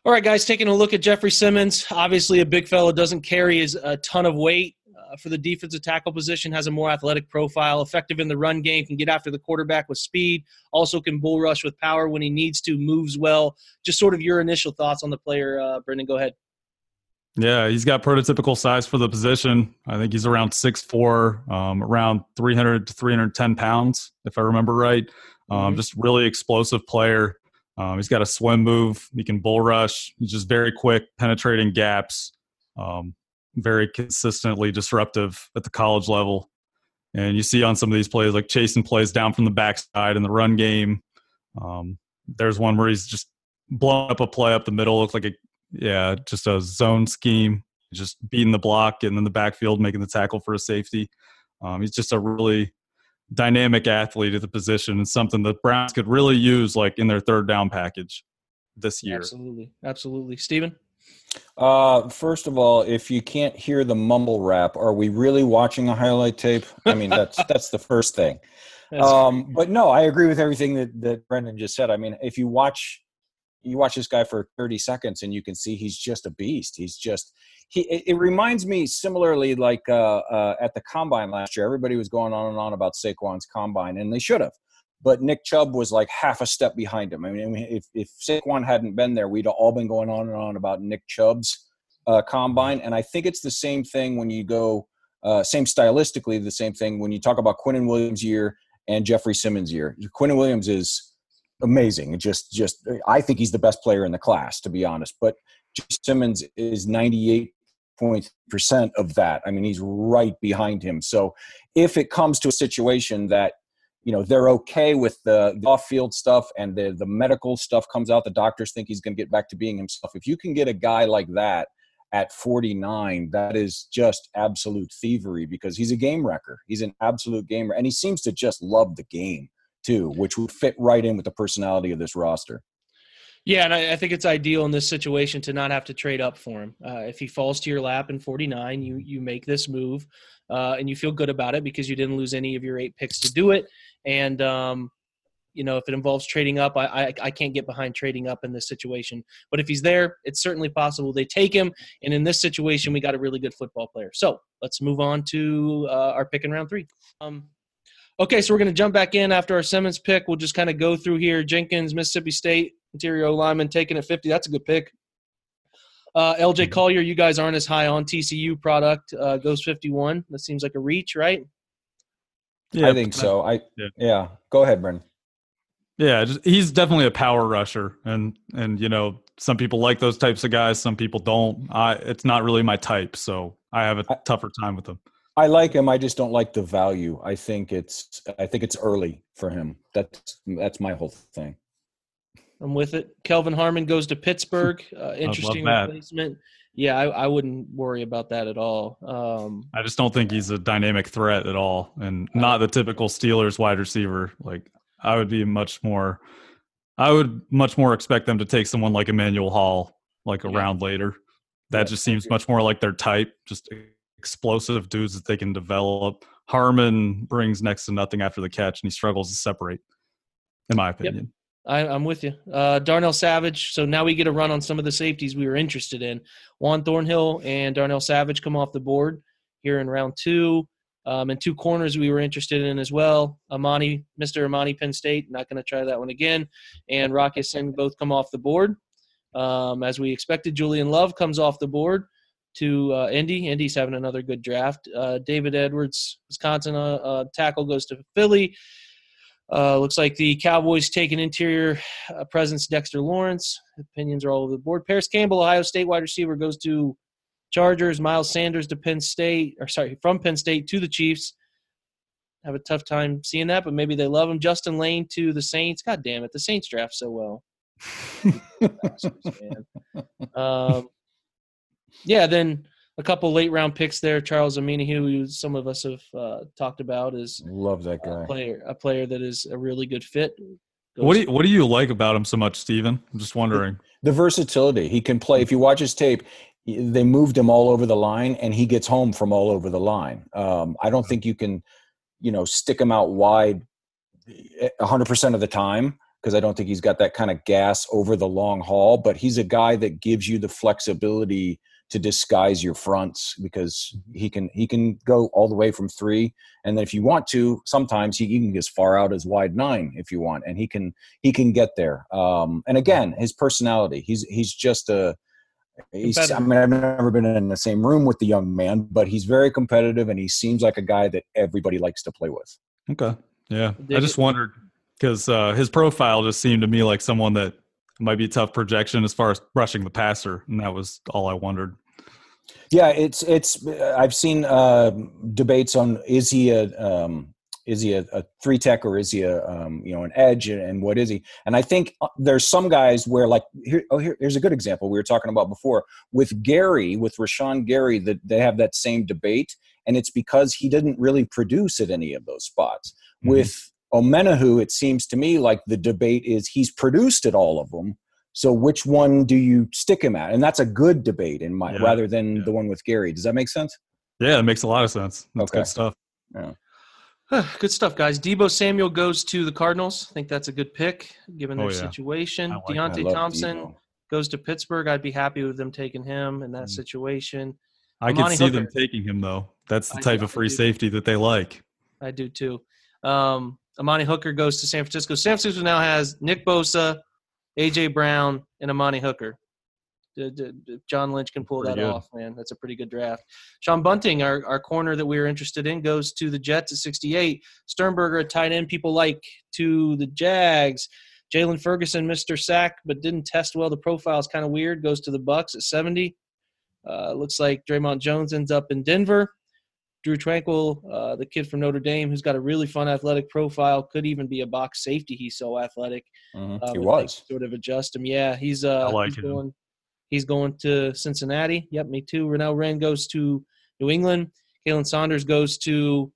All right, guys, taking a look at Jeffrey Simmons. Obviously, a big fella, doesn't carry a ton of weight for the defensive tackle position, has a more athletic profile, effective in the run game, can get after the quarterback with speed, also can bull rush with power when he needs to, moves well. Just sort of your initial thoughts on the player, Brendan, go ahead. Yeah, he's got prototypical size for the position. I think he's around 6'4", around 300 to 310 pounds, if I remember right. Just really explosive player. He's got a swim move. He can bull rush. He's just very quick, penetrating gaps, very consistently disruptive at the college level. And you see on some of these plays, like chasing plays down from the backside in the run game. There's one where he's just blowing up a play up the middle. Looks like just a zone scheme, just beating the block and then the backfield, making the tackle for a safety. He's just a really dynamic athlete at the position, and something that Browns could really use like in their third down package this year. Absolutely. Steven? First of all, if you can't hear the mumble rap, are we really watching a highlight tape? I mean, that's the first thing. But no, I agree with everything that Brendan just said. I mean, if you watch this guy for 30 seconds and you can see he's just a beast. He's just – it reminds me similarly like at the Combine last year. Everybody was going on and on about Saquon's Combine, and they should have. But Nick Chubb was like half a step behind him. I mean, if Saquon hadn't been there, we'd all been going on and on about Nick Chubb's Combine. And I think it's the same thing when you go stylistically the same thing when you talk about Quinnen Williams' year and Jeffrey Simmons' year. Quinnen Williams is – amazing. Just I think he's the best player in the class, to be honest. But Simmons is 98% of that. I mean, he's right behind him. So if it comes to a situation that, you know, they're okay with the off-field stuff and the medical stuff comes out, the doctors think he's going to get back to being himself. If you can get a guy like that at 49, that is just absolute thievery because he's a game wrecker. He's an absolute gamer. And he seems to just love the game too, which would fit right in with the personality of this roster. Yeah, and I think it's ideal in this situation to not have to trade up for him. If he falls to your lap in 49, you make this move, and you feel good about it because you didn't lose any of your 8 picks to do it. And, you know, if it involves trading up, I can't get behind trading up in this situation. But if he's there, it's certainly possible they take him. And in this situation, we got a really good football player. So let's move on to our pick in round 3. Okay, so we're going to jump back in after our Simmons pick. We'll just kind of go through here. Jenkins, Mississippi State, interior lineman, taken at 50. That's a good pick. LJ Collier, you guys aren't as high on TCU product. Goes 51. That seems like a reach, right? Yeah, I think so. Yeah. Go ahead, Brendan. Yeah, he's definitely a power rusher. And you know, some people like those types of guys. Some people don't. It's not really my type, so I have a tougher time with them. I like him. I just don't like the value. I think it's early for him. That's my whole thing. I'm with it. Kelvin Harmon goes to Pittsburgh. Interesting replacement. Yeah, I wouldn't worry about that at all. I just don't think he's a dynamic threat at all, and not the typical Steelers wide receiver. Like I would much more expect them to take someone like Emmanuel Hall, like a round later. That just seems much more like their type. Just explosive dudes that they can develop. Harmon brings next to nothing after the catch, and he struggles to separate, in my opinion. Yep. I'm with you. Darnell Savage, so now we get a run on some of the safeties we were interested in. Juan Thornhill and Darnell Savage come off the board here in round 2, and 2 corners we were interested in as well. Mr. Imani, Penn State, not going to try that one again, and Rocky Singh both come off the board. As we expected, Julian Love comes off the board to Indy. Indy's having another good draft. David Edwards, Wisconsin, tackle, goes to Philly. Looks like the Cowboys take an interior presence, Dexter Lawrence. Opinions are all over the board. Paris Campbell, Ohio State wide receiver, goes to Chargers. Miles Sanders from Penn State to the Chiefs. Have a tough time seeing that, but maybe they love him. Justin Lane to the Saints. God damn it, the Saints draft so well. Yeah, then a couple late-round picks there. Charles Omenihu, who some of us have talked about, is love that guy. A player that is a really good fit. What do you like about him so much, Steven? I'm just wondering. The versatility. He can play. If you watch his tape, they moved him all over the line, and he gets home from all over the line. I don't think you can, you know, stick him out wide 100% of the time, because I don't think he's got that kind of gas over the long haul. But he's a guy that gives you the flexibility to disguise your fronts, because he can go all the way from 3, and then if you want to, sometimes he can get as far out as wide 9 if you want, and he can get there. And again, his personality, I mean, I've never been in the same room with the young man, but he's very competitive, and he seems like a guy that everybody likes to play with. Okay, yeah, I just wondered because his profile just seemed to me like someone that it might be a tough projection as far as rushing the passer, and that was all I wondered. Yeah, it's. I've seen debates on is he a three tech or is he an edge, and what is he? And I think there's some guys where here's a good example we were talking about before with Rashawn Gary, that they have that same debate, and it's because he didn't really produce at any of those spots. Mm-hmm. With Omenahu, it seems to me like the debate is he's produced at all of them. So which one do you stick him at? And that's a good debate in mind, rather than the one with Gary. Does that make sense? Yeah, it makes a lot of sense. That's good stuff. Yeah. Good stuff, guys. Deebo Samuel goes to the Cardinals. I think that's a good pick given their situation. Like Deontay Thompson goes to Pittsburgh. I'd be happy with them taking him in that situation. I can see them taking him, though. That's the type of free safety that they like. I do, too. Imani Hooker goes to San Francisco. San Francisco now has Nick Bosa, A.J. Brown, and Imani Hooker. John Lynch can pull that off, man. That's a pretty good draft. Sean Bunting, our corner that we were interested in, goes to the Jets at 68. Sternberger, a tight end people like, to the Jags. Jalen Ferguson, Mr. Sack, but didn't test well. The profile is kind of weird. Goes to the Bucs at 70. Looks like Draymond Jones ends up in Denver. Drew Tranquil, the kid from Notre Dame, who's got a really fun athletic profile, could even be a box safety. He's so athletic. Mm-hmm. He was. Sort of adjust him. Yeah, he's going to Cincinnati. Yep, me too. Renell Wren goes to New England. Kalen Saunders goes to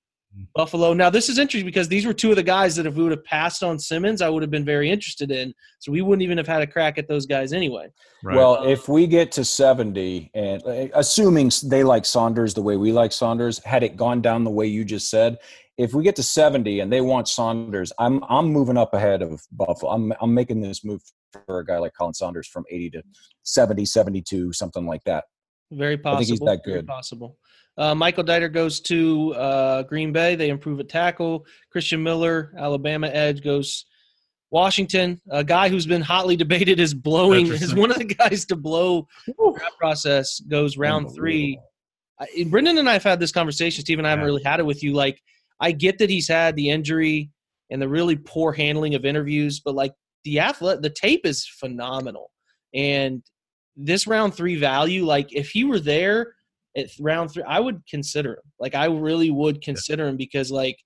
Buffalo. Now, this is interesting because these were two of the guys that if we would have passed on Simmons, I would have been very interested in. So we wouldn't even have had a crack at those guys anyway. Right. Well, if we get to 70, and assuming they like Saunders the way we like Saunders, had it gone down the way you just said, if we get to 70 and they want Saunders, I'm moving up ahead of Buffalo. I'm making this move for a guy like Colin Saunders from 80 to 70, 72, something like that. Very possible. I think he's that good. Very possible. Michael Deiter goes to Green Bay. They improve at tackle. Christian Miller, Alabama edge, goes Washington. A guy who's been hotly debated is one of the guys to blow the draft process, goes round 3. Brendan and I have had this conversation, Steve, and I haven't really had it with you. Like, I get that he's had the injury and the really poor handling of interviews, but like the tape is phenomenal. And this round 3 value, like if he were there at round 3, I would consider him. Like I really would consider him because like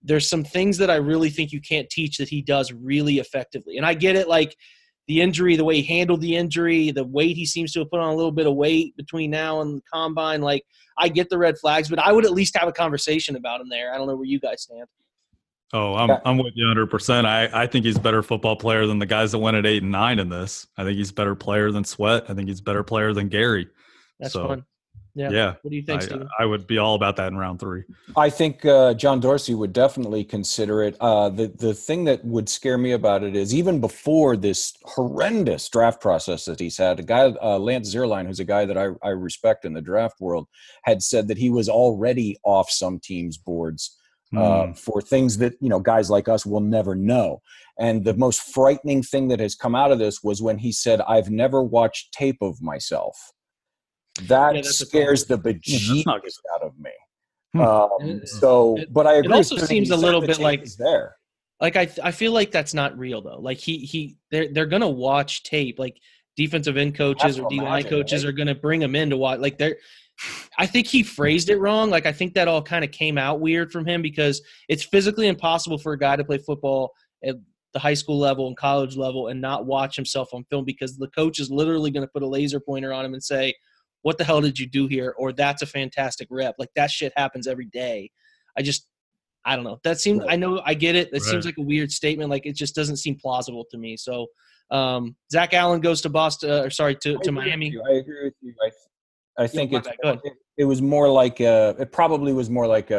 there's some things that I really think you can't teach that he does really effectively. And I get it, like the injury, the way he handled the injury, the weight he seems to have put on a little bit of weight between now and the combine. Like I get the red flags, but I would at least have a conversation about him there. I don't know where you guys stand. Oh, I'm with you 100%. I think he's a better football player than the guys that went at 8 and 9 in this. I think he's a better player than Sweat. I think he's a better player than Gary. That's fun. Yeah. What do you think, Steven? I would be all about that in round 3. I think John Dorsey would definitely consider it. The thing that would scare me about it is even before this horrendous draft process that he's had, a guy, Lance Zierlein, who's a guy that I respect in the draft world, had said that he was already off some teams' boards for things that, you know, guys like us will never know. And the most frightening thing that has come out of this was when he said, "I've never watched tape of myself." That scares the bejesus out of me. But I agree. It also seems a little bit like there. Like I feel like that's not real though. Like they're gonna watch tape. Like defensive end coaches or D-line coaches are gonna bring them in to watch. Like I think he phrased it wrong. Like I think that all kind of came out weird from him because it's physically impossible for a guy to play football at the high school level and college level and not watch himself on film because the coach is literally gonna put a laser pointer on him and say, "What the hell did you do here?" Or "That's a fantastic rep." Like that shit happens every day. I don't know. That seemed, I know, I get it. That seems like a weird statement. Like it just doesn't seem plausible to me. So Zach Allen goes to Boston, to Miami. I agree with you. I think it was more like it probably was more like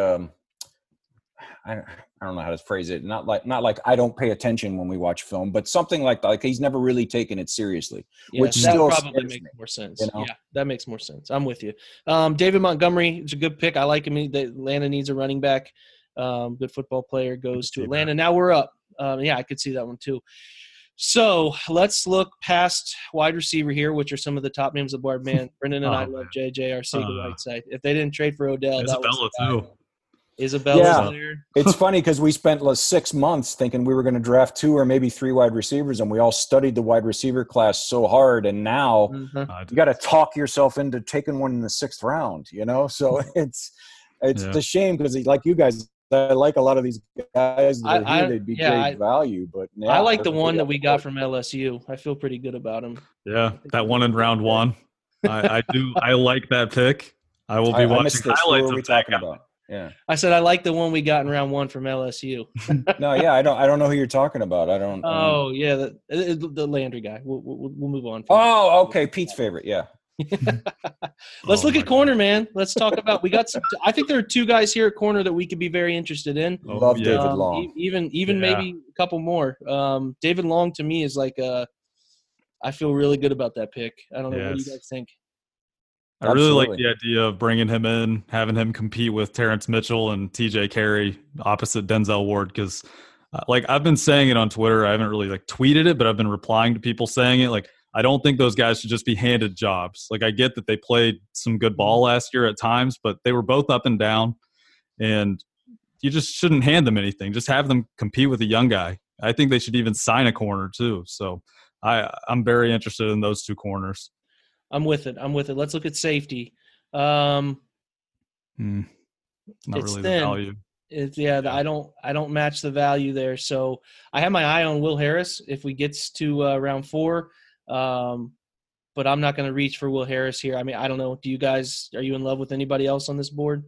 I don't know how to phrase it. Not like I don't pay attention when we watch film, but something like that. Like he's never really taken it seriously, which still probably makes more sense. You know? Yeah, that makes more sense. I'm with you. David Montgomery is a good pick. I like him. Atlanta needs a running back. Good football player goes to Atlanta. Now we're up. I could see that one too. So let's look past wide receiver here, which are some of the top names of the board. Man, Brendan and I love JJ Arcega-Whiteside. If they didn't trade for Odell, that was Isabel's there. It's funny because we spent 6 months thinking we were going to draft 2 or maybe 3 wide receivers, and we all studied the wide receiver class so hard. And now you got to talk yourself into taking one in the 6th round, you know? So it's a shame because, like you guys, I like a lot of these guys that are here. They'd be great value. But now, I like the one that we got from LSU. I feel pretty good about him. Yeah, that one in round one. I do. I like that pick. I will be watching highlights of that guy. Yeah, I said I like the one we got in round one from LSU. I don't know who you're talking about. I don't. Oh yeah, the Landry guy. We'll move on. Oh, okay, Pete's favorite. Yeah. Let's look at corner, man. Let's talk about. We got some. I think there are 2 guys here at corner that we could be very interested in. Love David Long. Even maybe a couple more. David Long to me is like a. I feel really good about that pick. I don't know. What do you guys think? I really like the idea of bringing him in, having him compete with Terrence Mitchell and TJ Carey opposite Denzel Ward. Because, I've been saying it on Twitter. I haven't really, tweeted it, but I've been replying to people saying it. I don't think those guys should just be handed jobs. I get that they played some good ball last year at times, but they were both up and down. And you just shouldn't hand them anything. Just have them compete with a young guy. I think they should even sign a corner, too. So I'm very interested in those 2 corners. I'm with it. Let's look at safety. Not really the value. I don't match the value there. So I have my eye on Will Harris if we gets to round 4, but I'm not going to reach for Will Harris here. I mean, I don't know. Do you guys – are you in love with anybody else on this board?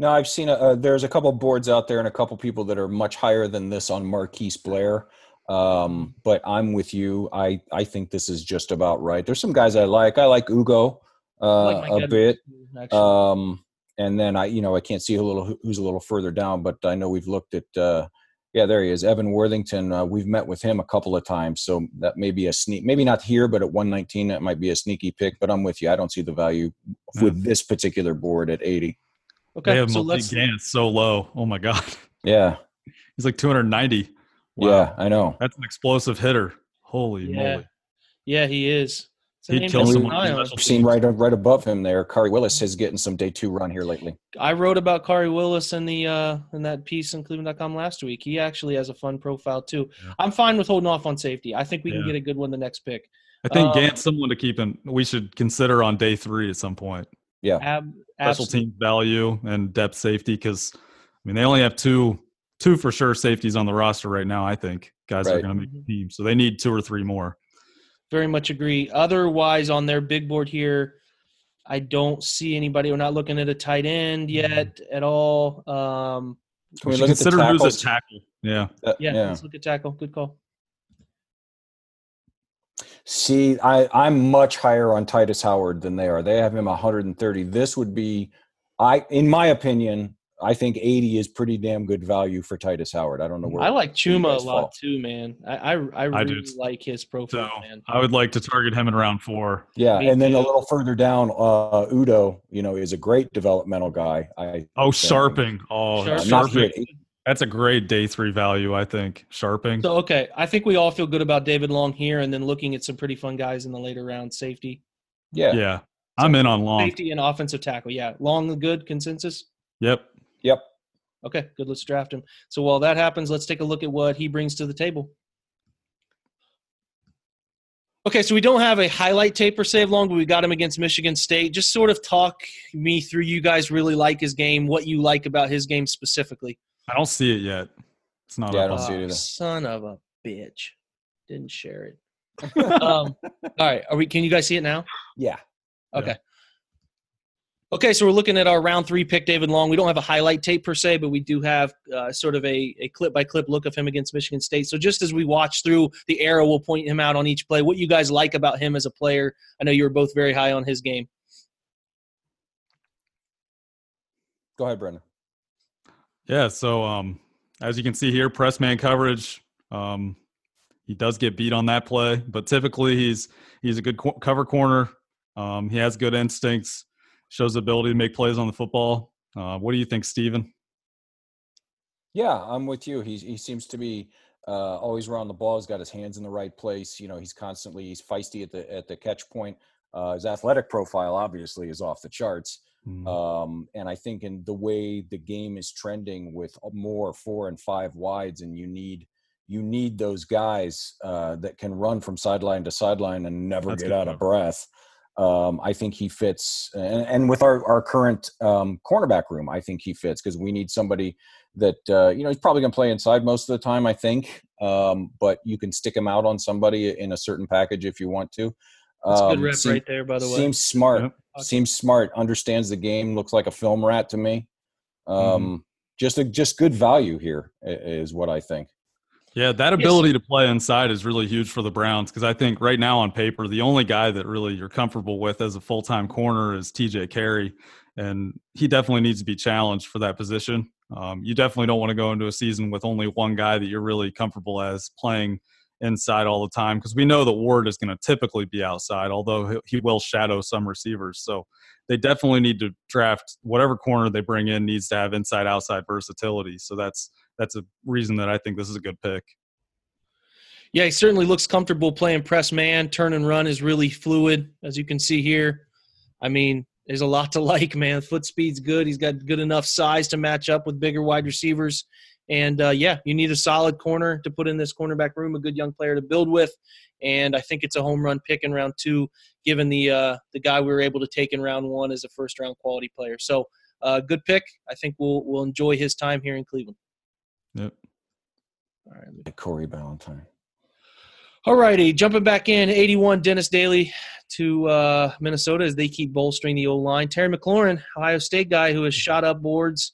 No, I've seen there's a couple boards out there and a couple people that are much higher than this on Marquise Blair. But I'm with you. I think this is just about right. There's some guys I like. I like Ugo a bit. And then I can't see who's a little further down, but I know we've looked at there he is, Evan Worthington. We've met with him a couple of times, so that may be a sneak. Maybe not here, but at 119 that might be a sneaky pick. But I'm with you. I don't see the value with this particular board at 80. Okay, they have Gantz so low. Oh my god. Yeah, he's like 290. Wow. Yeah, I know. That's an explosive hitter. Holy moly. Yeah, he is. He'd kill someone. I've seen right above him there. Kari Willis is getting some day 2 run here lately. I wrote about Kari Willis in that piece in Cleveland.com last week. He actually has a fun profile too. Yeah. I'm fine with holding off on safety. I think we can get a good one the next pick. I think Gant's someone to keep in. We should consider on day 3 at some point. Yeah. Special team value and depth safety because, they only have 2 for sure safeties on the roster right now, I think. Guys are going to make the team. So they need 2 or 3 more. Very much agree. Otherwise, on their big board here, I don't see anybody. We're not looking at a tight end yet at all. Can we consider who's a tackle? Yeah. Let's look at tackle. Good call. See, I'm much higher on Titus Howard than they are. They have him 130. This would be, in my opinion – I think 80 is pretty damn good value for Titus Howard. I don't know where. I like Chuma a lot too, man. I really like his profile, man. I would like to target him in round 4. Yeah, and then a little further down, Udo, is a great developmental guy. Sharping. Oh, Sharping. That's a great day 3 value, I think. Sharping. So, okay, I think we all feel good about David Long here, and then looking at some pretty fun guys in the later round, safety. Yeah. I'm in on Long. Safety and offensive tackle. Yeah, Long the good consensus. Yep. Okay, good. Let's draft him. So while that happens, let's take a look at what he brings to the table. Okay, so we don't have a highlight tape or save Long, but we got him against Michigan State. Just sort of talk me through you guys really like his game, what you like about his game specifically. I don't see it yet. It's not. Yeah, I don't see it either. Son of a bitch. Didn't share it. All right. Can you guys see it now? Yeah. Okay. Yeah. Okay, so we're looking at our round 3 pick, David Long. We don't have a highlight tape per se, but we do have sort of a clip-by-clip look of him against Michigan State. So just as we watch through the arrow, we'll point him out on each play. What you guys like about him as a player? I know you were both very high on his game. Go ahead, Brendan. Yeah, so as you can see here, press man coverage. He does get beat on that play, but typically he's a good cover corner. He has good instincts. Shows the ability to make plays on the football. What do you think, Steven? Yeah, I'm with you. He seems to be always around the ball. He's got his hands in the right place. He's feisty at the catch point. His athletic profile obviously is off the charts. Mm-hmm. And I think in the way the game is trending with more 4 and 5 wides, and you need those guys that can run from sideline to sideline and never That's get out enough. Of breath. I think he fits. And with our current cornerback room, I think he fits because we need somebody that, he's probably going to play inside most of the time, I think. But you can stick him out on somebody in a certain package if you want to. That's a good rep right there, by the way. Seems smart. Yep. Okay. Seems smart. Understands the game. Looks like a film rat to me. Just good value here is what I think. Yeah, that ability to play inside is really huge for the Browns because I think right now on paper, the only guy that really you're comfortable with as a full-time corner is TJ Carey, and he definitely needs to be challenged for that position. You definitely don't want to go into a season with only one guy that you're really comfortable as playing inside all the time because we know that Ward is going to typically be outside, although he will shadow some receivers. So they definitely need to draft whatever corner they bring in needs to have inside-outside versatility. So that's a reason that I think this is a good pick. Yeah, he certainly looks comfortable playing press man. Turn and run is really fluid, as you can see here. I mean, there's a lot to like, man. Foot speed's good. He's got good enough size to match up with bigger wide receivers. And, you need a solid corner to put in this cornerback room, a good young player to build with. And I think it's a home run pick in round 2, given the guy we were able to take in round 1 as a first-round quality player. So, good pick. I think we'll enjoy his time here in Cleveland. Yep. All right. Corey Ballantyne. All righty. Jumping back in, 81, Dennis Daly to Minnesota as they keep bolstering the O-line. Terry McLaurin, Ohio State guy who has shot up boards,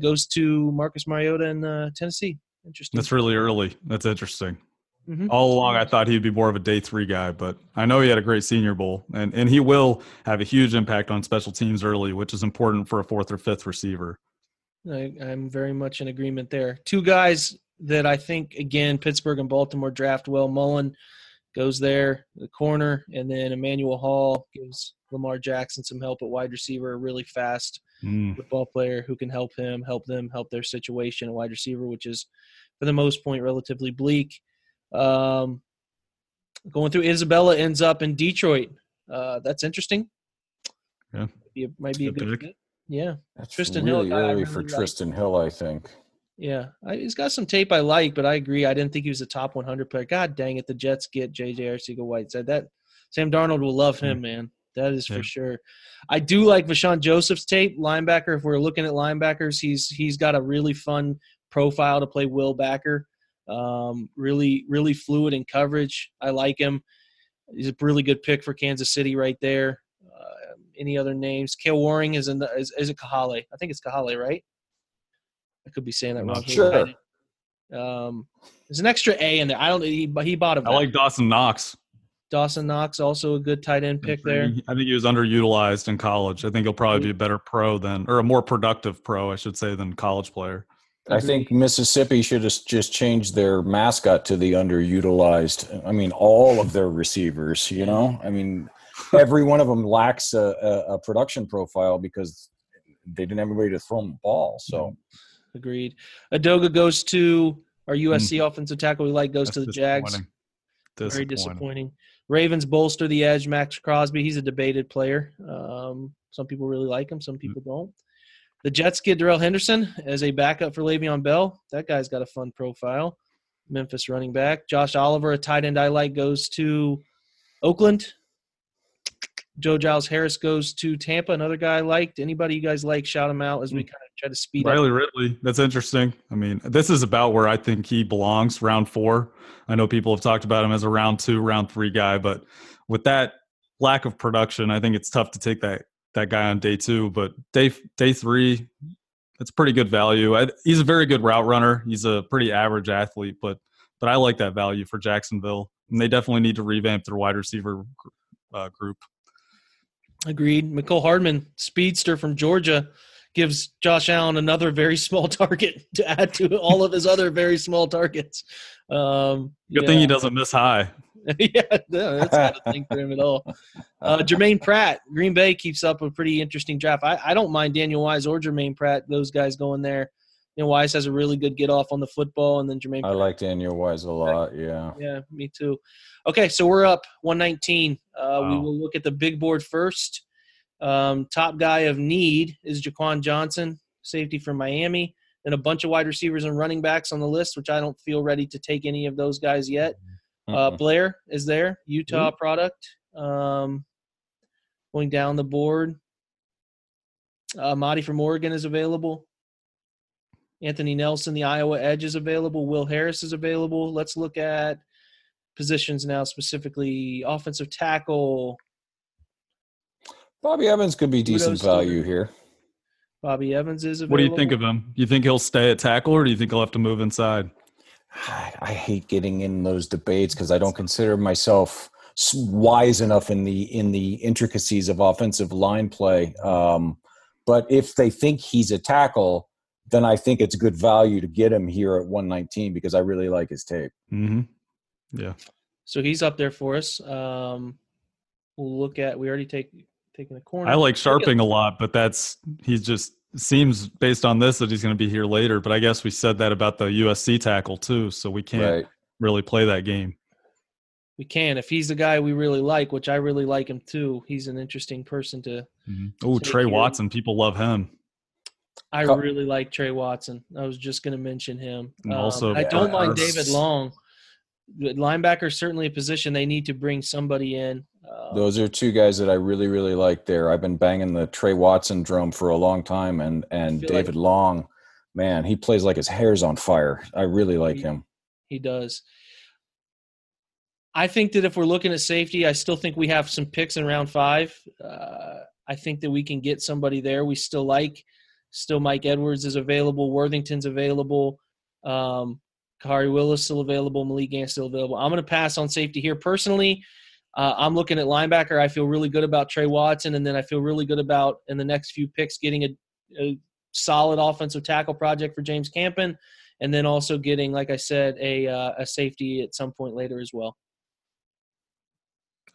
goes to Marcus Mariota in Tennessee. Interesting. That's really early. That's interesting. Mm-hmm. All along I thought he'd be more of a day 3 guy, but I know he had a great Senior Bowl, and he will have a huge impact on special teams early, which is important for a 4th or 5th receiver. I'm very much in agreement there. Two guys that I think, again, Pittsburgh and Baltimore draft well. Mullen goes there, the corner, and then Emmanuel Hall gives Lamar Jackson some help at wide receiver, a really fast football player who can help him, help them, help their situation, a wide receiver, which is, for the most part, relatively bleak. Going through, Isabella ends up in Detroit. That's interesting. Yeah. Might be a good pick. Yeah, that's Tristan really Hill. Early for Tristan Hill, I think. Yeah, he's got some tape I like, but I agree. I didn't think he was a top 100 player. God dang it, the Jets get J.J. Arcega-White. Said that Sam Darnold will love him, man. That is for sure. I do like Vashawn Joseph's tape, linebacker. If we're looking at linebackers, he's got a really fun profile to play Will backer. Really, really fluid in coverage. I like him. He's a really good pick for Kansas City right there. Any other names? Cale Waring is it Kahale? I think it's Kahale, right? I could be saying that wrong. Sure. There's an extra A in there. I don't. He bought him. I like Dawson Knox. Dawson Knox also a good tight end pick there. I think he was underutilized in college. I think he'll probably be a better pro than, or a more productive pro, I should say, than college player. I think Mississippi should have just changed their mascot to the underutilized. I mean, all of their receivers. You know, I mean. Every one of them lacks a production profile because they didn't have anybody to throw them the ball. So, agreed. Adoga goes to our USC offensive tackle. We like goes to the Jags. Disappointing. Very disappointing. Ravens bolster the edge. Max Crosby. He's a debated player. Some people really like him. Some people don't. The Jets get Darrell Henderson as a backup for Le'Veon Bell. That guy's got a fun profile. Memphis running back. Josh Oliver, a tight end I like, goes to Oakland. Joe Giles Harris goes to Tampa, another guy I liked. Anybody you guys like, shout him out as we kind of try to speed Riley up. Riley Ridley, that's interesting. I mean, this is about where I think he belongs, round 4. I know people have talked about him as a round 2, round 3 guy, but with that lack of production, I think it's tough to take that guy on day 2. But day 3, that's pretty good value. He's a very good route runner. He's a pretty average athlete, but I like that value for Jacksonville. And they definitely need to revamp their wide receiver group. Agreed. Mecole Hardman, speedster from Georgia, gives Josh Allen another very small target to add to all of his other very small targets. Good thing he doesn't miss high. That's not a thing for him at all. Jermaine Pratt, Green Bay keeps up a pretty interesting draft. I don't mind Daniel Wise or Jermaine Pratt, those guys going there. You know, Wise has a really good get-off on the football, and then Jermaine Pratt. I like Daniel Wise a lot, yeah. Yeah, me too. Okay, so we're up 119. Wow. We will look at the big board first. Top guy of need is Jaquan Johnson, safety from Miami, and a bunch of wide receivers and running backs on the list, which I don't feel ready to take any of those guys yet. Blair is there, Utah product. Going down the board, Amadi from Oregon is available. Anthony Nelson, the Iowa edge, is available. Will Harris is available. Let's look at positions now, specifically offensive tackle. Bobby Evans could be decent value here. Bobby Evans is available. What do you think of him? Do you think he'll stay at tackle, or do you think he'll have to move inside? I hate getting in those debates because I don't consider myself wise enough in the intricacies of offensive line play. But if they think he's a tackle, then I think it's good value to get him here at 119 because I really like his tape. Mm-hmm. Yeah. So he's up there for us. We'll look at – we already taken a corner. I like Sharping a lot, but he just seems based on this that he's going to be here later. But I guess we said that about the USC tackle too, so we can't really play that game. We can. If he's the guy we really like, which I really like him too, he's an interesting person to Oh, Trey Watson. People love him. I really like Trey Watson. I was just going to mention him. Also, I don't mind David Long. Linebacker is certainly a position they need to bring somebody in. Those are two guys that I really, really like there. I've been banging the Trey Watson drum for a long time, and David Long, man, he plays like his hair's on fire. I really like him. He does. I think that if we're looking at safety, I still think we have some picks in round 5. I think that we can get somebody there we still like. Still Mike Edwards is available. Worthington's available. Kahari Willis still available. Malik Gant still available. I'm going to pass on safety here. Personally, I'm looking at linebacker. I feel really good about Trey Watson, and then I feel really good about in the next few picks getting a solid offensive tackle project for James Campen, and then also getting, like I said, a safety at some point later as well.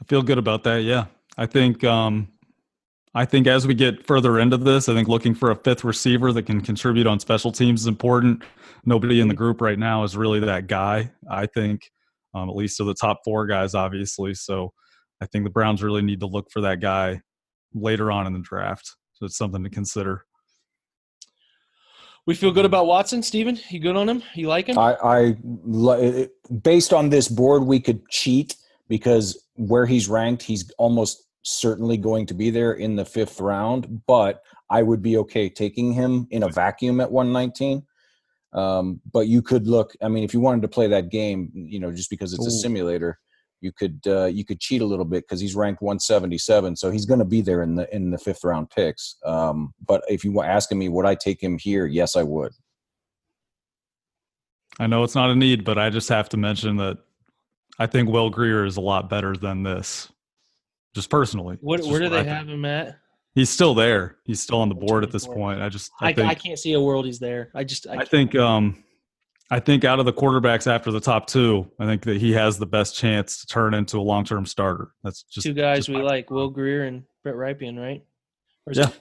I feel good about that, yeah. I think as we get further into this, I think looking for a fifth receiver that can contribute on special teams is important. Nobody in the group right now is really that guy, I think, at least of the top 4 guys, obviously. So I think the Browns really need to look for that guy later on in the draft. So it's something to consider. We feel good about Watson, Steven. You good on him? You like him? I based on this board, we could cheat because where he's ranked, he's almost – certainly going to be there in the 5th round, but I would be okay taking him in a vacuum at 119. But you could look, I mean, if you wanted to play that game, just because it's a simulator, you could cheat a little bit because he's ranked 177. So he's going to be there in the 5th round picks. But if you were asking me, would I take him here? Yes, I would. I know it's not a need, but I just have to mention that I think Will Grier is a lot better than this. Just personally. Where do they have him at? He's still there. He's still on the board at this point. I can't see a world he's there. I think out of the quarterbacks after the top 2, I think that he has the best chance to turn into a long-term starter. That's just 2 guys we like, Will Grier and Brett Rypien, right?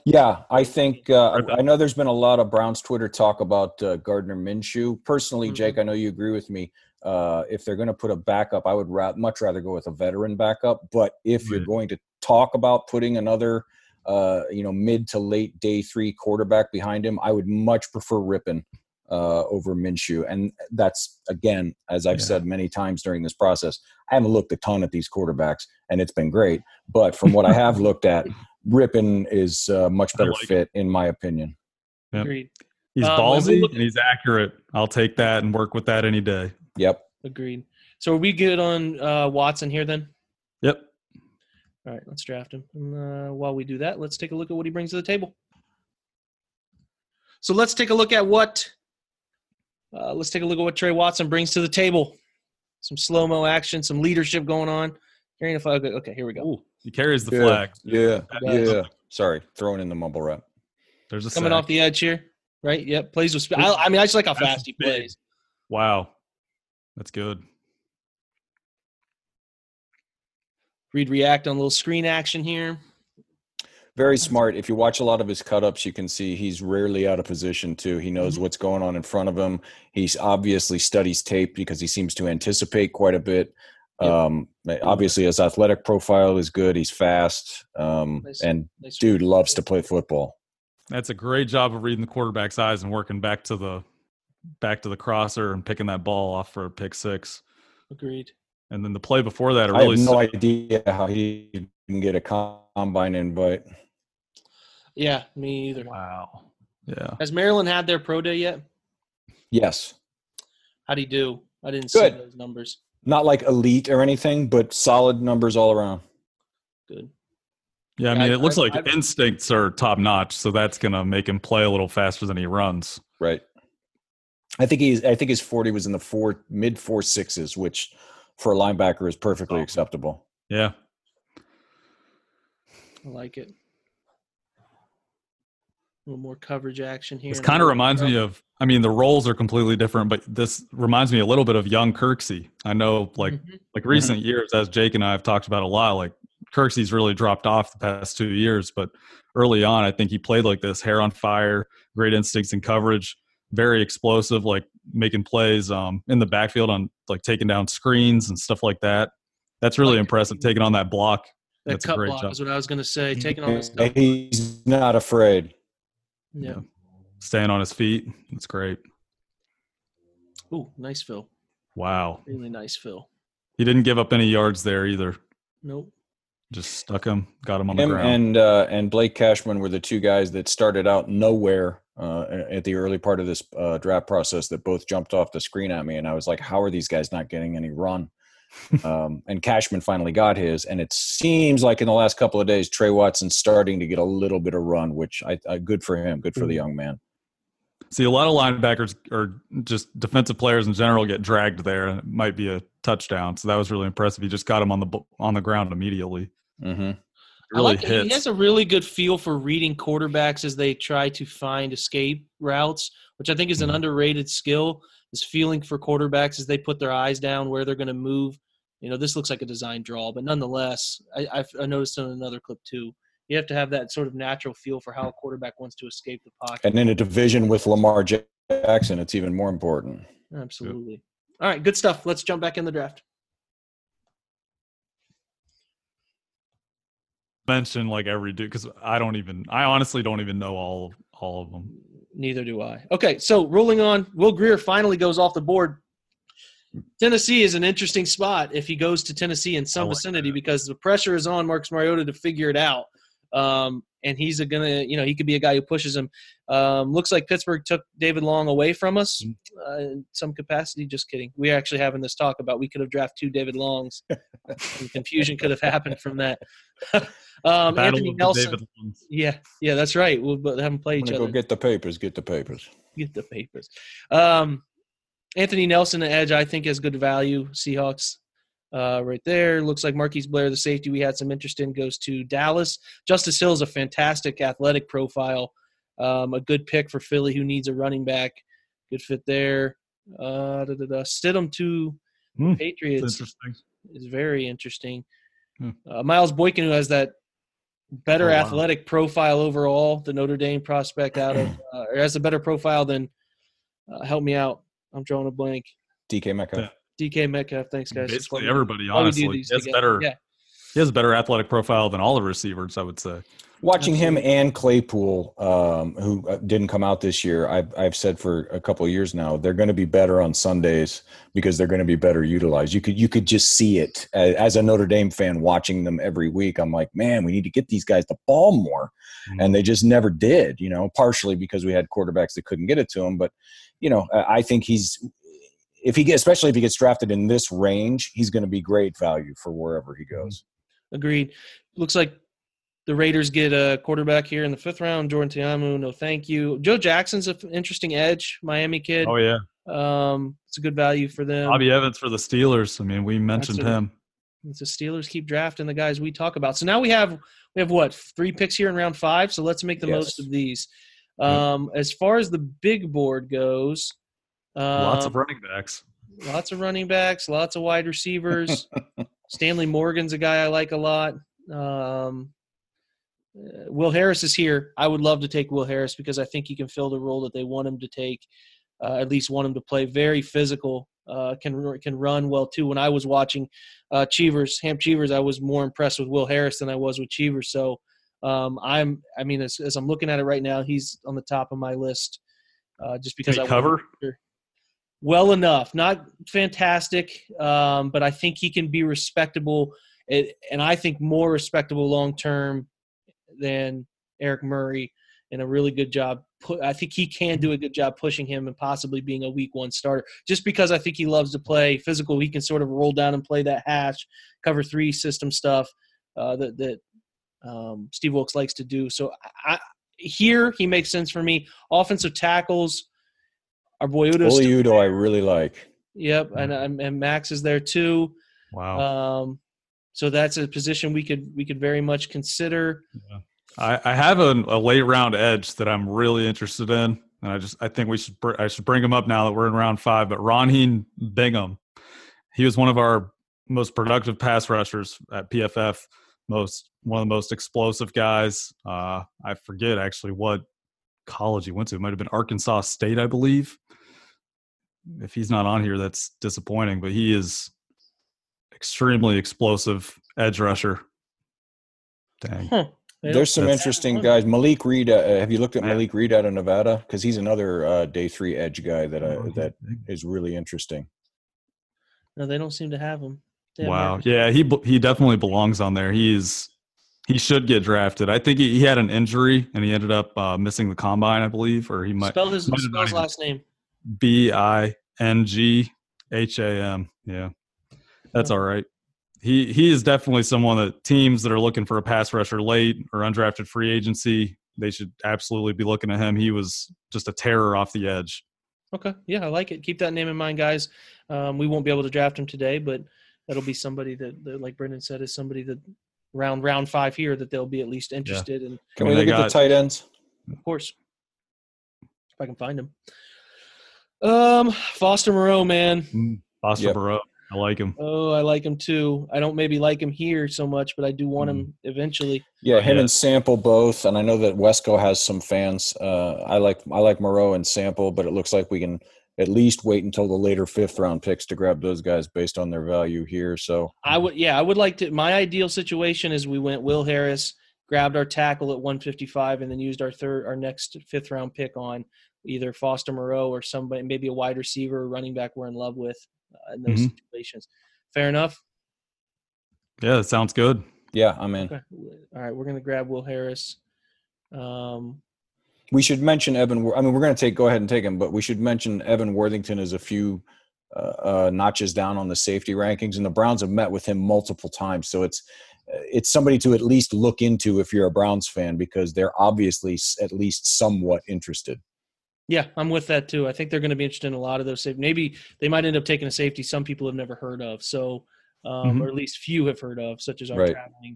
Yeah. I think I know there's been a lot of Browns Twitter talk about Gardner Minshew. Personally, Jake, I know you agree with me. If they're going to put a backup, I would much rather go with a veteran backup. But if you're going to talk about putting another, mid to late day 3 quarterback behind him, I would much prefer Rypien over Minshew. And that's, again, as I've said many times during this process, I haven't looked a ton at these quarterbacks, and it's been great. But from what I have looked at, Rypien is a much better fit, in my opinion. Yep. Agreed. He's ballsy and he's accurate. I'll take that and work with that any day. Yep. Agreed. So are we good on Watson here then? Yep. All right, let's draft him. While we do that, let's take a look at what he brings to the table. So let's take a look at what Trey Watson brings to the table. Some slow-mo action, some leadership going on. Carrying a flag. Okay, here we go. Ooh, he carries the flag. Yeah. Sorry, throwing in the mumble rap. There's a coming sack off the edge here, right? Yep. Plays with speed. I just like how fast he plays. Wow. That's good. Read react on a little screen action here. Very smart. If you watch a lot of his cut-ups, you can see he's rarely out of position, too. He knows what's going on in front of him. He obviously studies tape because he seems to anticipate quite a bit. Obviously his athletic profile is good. He's fast. Dude loves to play football. That's a great job of reading the quarterback's eyes and working back to the crosser and picking that ball off for a pick six. Agreed. And then the play before that, I have no idea how he can get a combine invite. Yeah, me either. Wow. Yeah. Has Maryland had their pro day yet? Yes. How'd he do? I didn't see those numbers. Not like elite or anything, but solid numbers all around. Good. Yeah, I mean, it looks like instincts are top-notch, so that's going to make him play a little faster than he runs. Right. I think his 40 was in the mid-4.6s, which for a linebacker is perfectly acceptable. Yeah. I like it. A little more coverage action here. This kind of reminds me of – I mean, the roles are completely different, but this reminds me a little bit of young Kirksey. I know, recent years, as Jake and I have talked about a lot, Kirksey's really dropped off the past 2 years, but early on, I think he played like this, hair on fire, great instincts and coverage, very explosive, making plays in the backfield on, taking down screens and stuff like that. That's really impressive, taking on that block. That's a great block job. Is what I was going to say, taking on this stuff. He's not afraid. Yeah. Staying on his feet. That's great. Ooh, nice fill. Wow. Really nice fill. He didn't give up any yards there either. Nope. Just stuck him, got him on the ground. And Blake Cashman were the two guys that started out nowhere at the early part of this draft process that both jumped off the screen at me. And I was like, how are these guys not getting any run? And Cashman finally got his, and it seems like in the last couple of days, Trey Watson's starting to get a little bit of run, which good for him, good for the young man. See, a lot of linebackers or just defensive players in general get dragged there, and it might be a touchdown. So that was really impressive. He just got him on the ground immediately. Mm-hmm. Really hits. He has a really good feel for reading quarterbacks as they try to find escape routes, which I think is an underrated skill. This feeling for quarterbacks as they put their eyes down where they're going to move. You know, this looks like a design draw, but nonetheless, I noticed on another clip too, you have to have that sort of natural feel for how a quarterback wants to escape the pocket. And in a division with Lamar Jackson, it's even more important. Absolutely. All right, good stuff. Let's jump back in the draft. Mention every dude because I honestly don't even know all of them. Neither do I. Okay, so rolling on, Will Grier finally goes off the board. Tennessee is an interesting spot if he goes to Tennessee in some vicinity because the pressure is on Marcus Mariota to figure it out. And he's going to – he could be a guy who pushes him. Looks like Pittsburgh took David Long away from us in some capacity. Just kidding. We're actually having this talk about we could have drafted two David Longs. And confusion could have happened from that. Anthony Nelson. Yeah, that's right. We'll have them play each other. Go get the papers. Get the papers. Anthony Nelson, the edge, I think has good value. Seahawks. Right there. Looks like Marquise Blair, the safety we had some interest in, goes to Dallas. Justice Hill is a fantastic athletic profile. A good pick for Philly who needs a running back. Good fit there. Stidham to Patriots is very interesting. Miles Boykin, who has that better athletic profile overall, the Notre Dame prospect out of or has a better profile than help me out. I'm drawing a blank. DK Metcalf. Yeah. DK Metcalf, thanks, guys. Basically everybody, honestly. He has a better athletic profile than all the receivers, I would say. Watching him and Claypool, who didn't come out this year, I've said for a couple of years now, they're going to be better on Sundays because they're going to be better utilized. You could just see it. As a Notre Dame fan watching them every week, I'm like, man, we need to get these guys the ball more. Mm-hmm. And they just never did, partially because we had quarterbacks that couldn't get it to him. But, I think especially if he gets drafted in this range, he's going to be great value for wherever he goes. Agreed. Looks like the Raiders get a quarterback here in the fifth round. Jordan Tiamu, no thank you. Joe Jackson's an interesting edge, Miami kid. Oh, yeah. It's a good value for them. Bobby Evans for the Steelers. I mean, we mentioned him. It's the Steelers keep drafting the guys we talk about. So now we have what, 3 picks here in round 5? So let's make the most of these. As far as the big board goes – lots of running backs, lots of wide receivers. Stanley Morgan's a guy I like a lot. Will Harris is here. I would love to take Will Harris because I think he can fill the role that they want him to take, at least want him to play. Very physical, can run well too. When I was watching Cheevers, Hamp Cheevers, I was more impressed with Will Harris than I was with Cheevers. So as I'm looking at it right now, he's on the top of my list just because I cover well enough. Not fantastic, but I think he can be respectable, and I think more respectable long term than Eric Murray. And a really good job. I think he can do a good job pushing him and possibly being a week one starter, just because I think he loves to play physical. He can sort of roll down and play that hash, cover three system stuff that Steve Wilks likes to do. So here he makes sense for me. Offensive tackles, our boy Udo I really like. Yep, and Max is there too. Wow. So that's a position we could very much consider. Yeah. I have a late round edge that I'm really interested in, and I think I should bring him up now that we're in round 5. But Ronheen Bingham, he was one of our most productive pass rushers at PFF, one of the most explosive guys. I forget actually what college he went to. It might have been Arkansas State, I believe. If he's not on here, that's disappointing. But he is extremely explosive edge rusher. Dang. Huh. There's some interesting guys. Malik Reed. Have you looked at Malik Reed out of Nevada? Because he's another day 3 edge guy that is really interesting. No, they don't seem to have him. Wow. Yeah, he definitely belongs on there. He should get drafted. I think he had an injury and he ended up missing the combine, I believe, or he might spell his last name. Bingham. Yeah, that's all right. He is definitely someone that teams that are looking for a pass rusher late or undrafted free agency, they should absolutely be looking at him. He was just a terror off the edge. Okay. Yeah, I like it. Keep that name in mind, guys. We won't be able to draft him today, but that'll be somebody that like Brendan said, is somebody that round 5 here that they'll be at least interested in. Can we look at the tight ends? Of course. If I can find him. Foster Moreau, man. Moreau. I like him. Oh, I like him too. I don't maybe like him here so much, but I do want him eventually. Yeah, and Sample both, and I know that Wesco has some fans. I like Moreau and Sample, but it looks like we can at least wait until the later 5th round picks to grab those guys based on their value here. So I would like to. My ideal situation is we went Will Harris, grabbed our tackle at 155, and then used our next 5th round pick on either Foster Moreau or somebody, maybe a wide receiver or running back we're in love with. In those situations. Fair enough? Yeah, that sounds good. Yeah, I'm in. Okay. All right, we're going to grab Will Harris. We should mention Evan – I mean, we're going to go ahead and take him, but we should mention Evan Worthington is a few notches down on the safety rankings, and the Browns have met with him multiple times. So it's somebody to at least look into if you're a Browns fan because they're obviously at least somewhat interested. Yeah, I'm with that too. I think they're going to be interested in a lot of those. Maybe they might end up taking a safety some people have never heard of, so or at least few have heard of, such as our traveling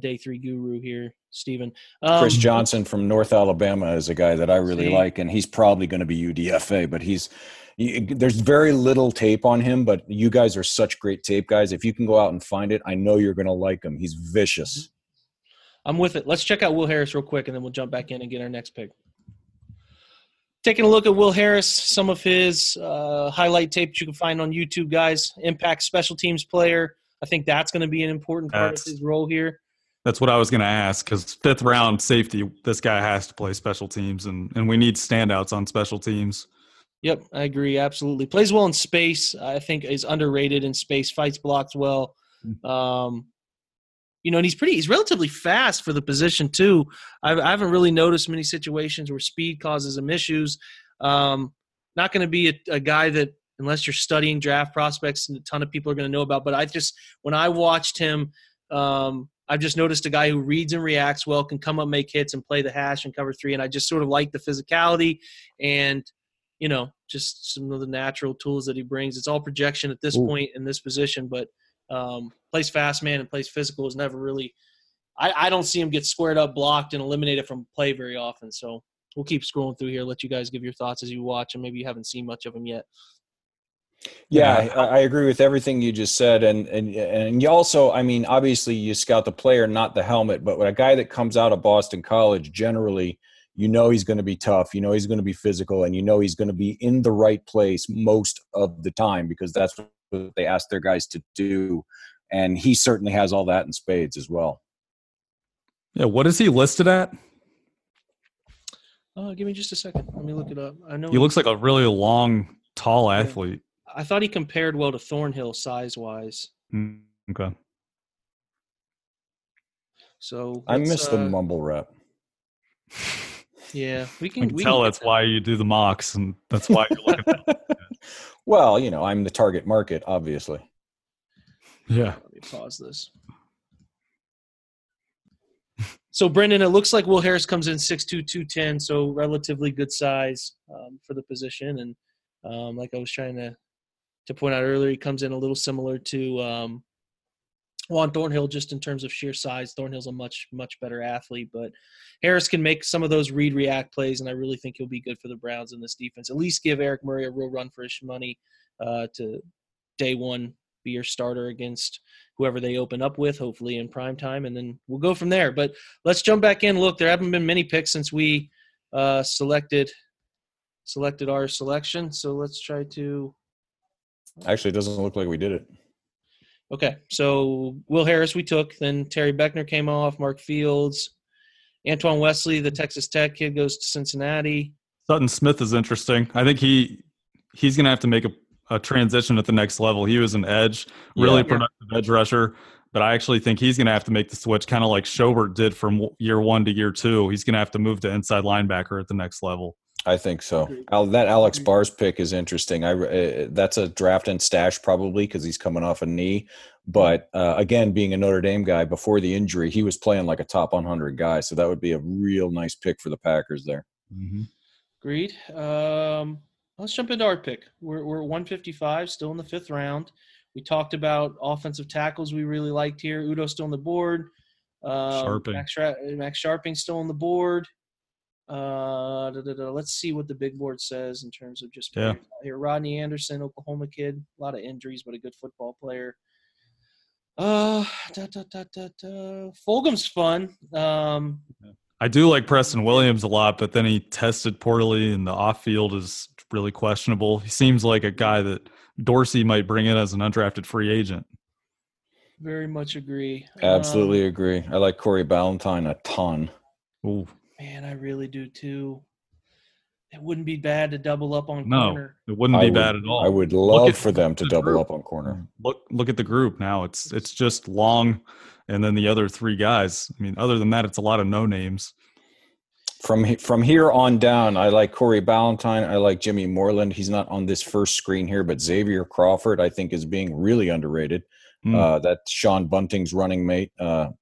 day 3 guru here, Stephen. Chris Johnson from North Alabama is a guy that I really like, and he's probably going to be UDFA, but there's very little tape on him, but you guys are such great tape guys. If you can go out and find it, I know you're going to like him. He's vicious. I'm with it. Let's check out Will Harris real quick, and then we'll jump back in and get our next pick. Taking a look at Will Harris, some of his highlight tape that you can find on YouTube, guys. Impact special teams player. I think that's going to be an important part of his role here. That's what I was going to ask because 5th round safety, this guy has to play special teams, and we need standouts on special teams. Yep, I agree, absolutely. Plays well in space. I think is underrated in space. Fights blocks well. And he's relatively fast for the position too. I haven't really noticed many situations where speed causes him issues. Not going to be a guy that, unless you're studying draft prospects, and a ton of people are going to know about. But when I watched him, I've just noticed a guy who reads and reacts well, can come up, make hits, and play the hash and cover three. And I just sort of like the physicality and, just some of the natural tools that he brings. It's all projection at this point in this position, but plays fast man and plays physical is never really I don't see him get squared up, blocked, and eliminated from play very often. So we'll keep scrolling through here, let you guys give your thoughts as you watch, and maybe you haven't seen much of him yet. Yeah, I agree with everything you just said, and you also, I mean, obviously you scout the player, not the helmet, but a guy that comes out of Boston College generally you know he's going to be tough, you know he's going to be physical, and you know he's going to be in the right place most of the time because that's what they ask their guys to do. And he certainly has all that in spades as well. Yeah, what is he listed at? Give me just a second. Let me look it up. I know he looks like a really long, tall athlete. I thought he compared well to Thornhill size-wise. Okay. So I miss the mumble rap. Yeah, we can tell that's why you do the mocks, and that's why you're looking at that. Well, you know, I'm the target market, obviously. Yeah. Let me pause this. So, Brendan, it looks like Will Harris comes in 6'2", 210, so relatively good size for the position. And like I was trying to point out earlier, he comes in a little similar to Juan Thornhill just in terms of sheer size. Thornhill's a much, much better athlete, but Harris can make some of those read-react plays, and I really think he'll be good for the Browns in this defense. At least give Eric Murray a real run for his money to day one. Be your starter against whoever they open up with, hopefully in prime time, and then we'll go from there. But let's jump back in. Look, there haven't been many picks since we selected our selection, so let's try to – actually, it doesn't look like we did it. Okay, so Will Harris we took. Then Terry Beckner came off, Mark Fields. Antoine Wesley, the Texas Tech kid, goes to Cincinnati. Sutton Smith is interesting. I think he's going to have to make a transition at the next level. He was an edge, really productive edge rusher, but I actually think he's going to have to make the switch kind of like Schobert did from year one to year two. He's going to have to move to inside linebacker at the next level. I think so. That Alex Barr's pick is interesting. That's a draft and stash probably because he's coming off a knee. But, again, being a Notre Dame guy, before the injury, he was playing like a top 100 guy, so that would be a real nice pick for the Packers there. Mm-hmm. Agreed. Let's jump into our pick. We're 155, still in the fifth round. We talked about offensive tackles we really liked here. Udo's still on the board. Sharping. Max Sharping's still on the board. Let's see what the big board says in terms of just players out here. Rodney Anderson, Oklahoma kid. A lot of injuries, but a good football player. Fulgham's fun. I do like Preston Williams a lot, but then he tested poorly, and the off-field is really questionable. He seems like a guy that Dorsey might bring in as an undrafted free agent. Very much agree. Absolutely agree. I like Corey Ballantyne a ton. Ooh, man, I really do too. It wouldn't be bad to double up on corner. No, it wouldn't be bad at all. I would love for them to double up on corner. Look at the group now. It's just Long and then the other three guys. I mean, other than that, it's a lot of no-names. From here on down, I like Corey Ballantyne. I like Jimmy Moreland. He's not on this first screen here, but Xavier Crawford, I think, is being really underrated. That's Sean Bunting's running mate.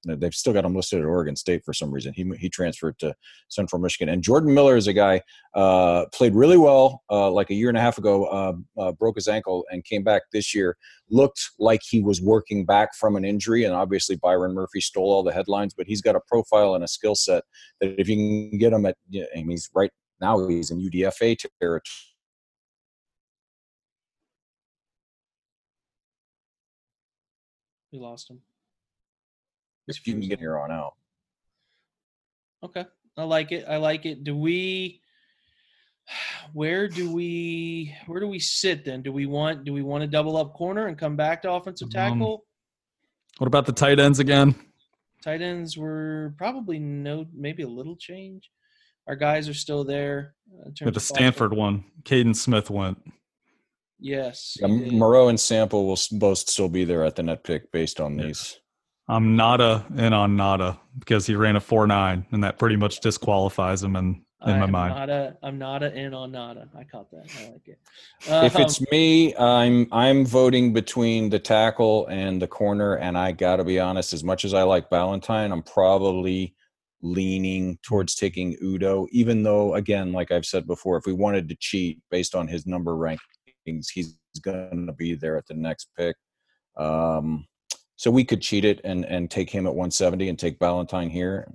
They've still got him listed at Oregon State for some reason. He transferred to Central Michigan. And Jordan Miller is a guy played really well like a year and a half ago, broke his ankle and came back this year. Looked like he was working back from an injury, and obviously Byron Murphy stole all the headlines, but he's got a profile and a skill set that if you can get him at – and he's right now he's in UDFA territory. We lost him. If you can get here on out. Okay. I like it. Where do we sit then? Do we want to double up corner and come back to offensive tackle? What about the tight ends again? Tight ends were probably maybe a little change. Our guys are still there. The Stanford one. Caden Smith went. Yes. Yeah, Moreau and Sample will both still be there at the net pick based on these. I'm Nada in on Nada because he ran a 4.9, and that pretty much disqualifies him in my mind. I'm Nada in on Nada. I caught that. I like it. If it's me, I'm voting between the tackle and the corner, and I got to be honest, as much as I like Ballantyne, I'm probably leaning towards taking Udo, even though, again, like I've said before, if we wanted to cheat based on his number rank, he's going to be there at the next pick. So we could cheat it and take him at 170 and take Ballantyne here.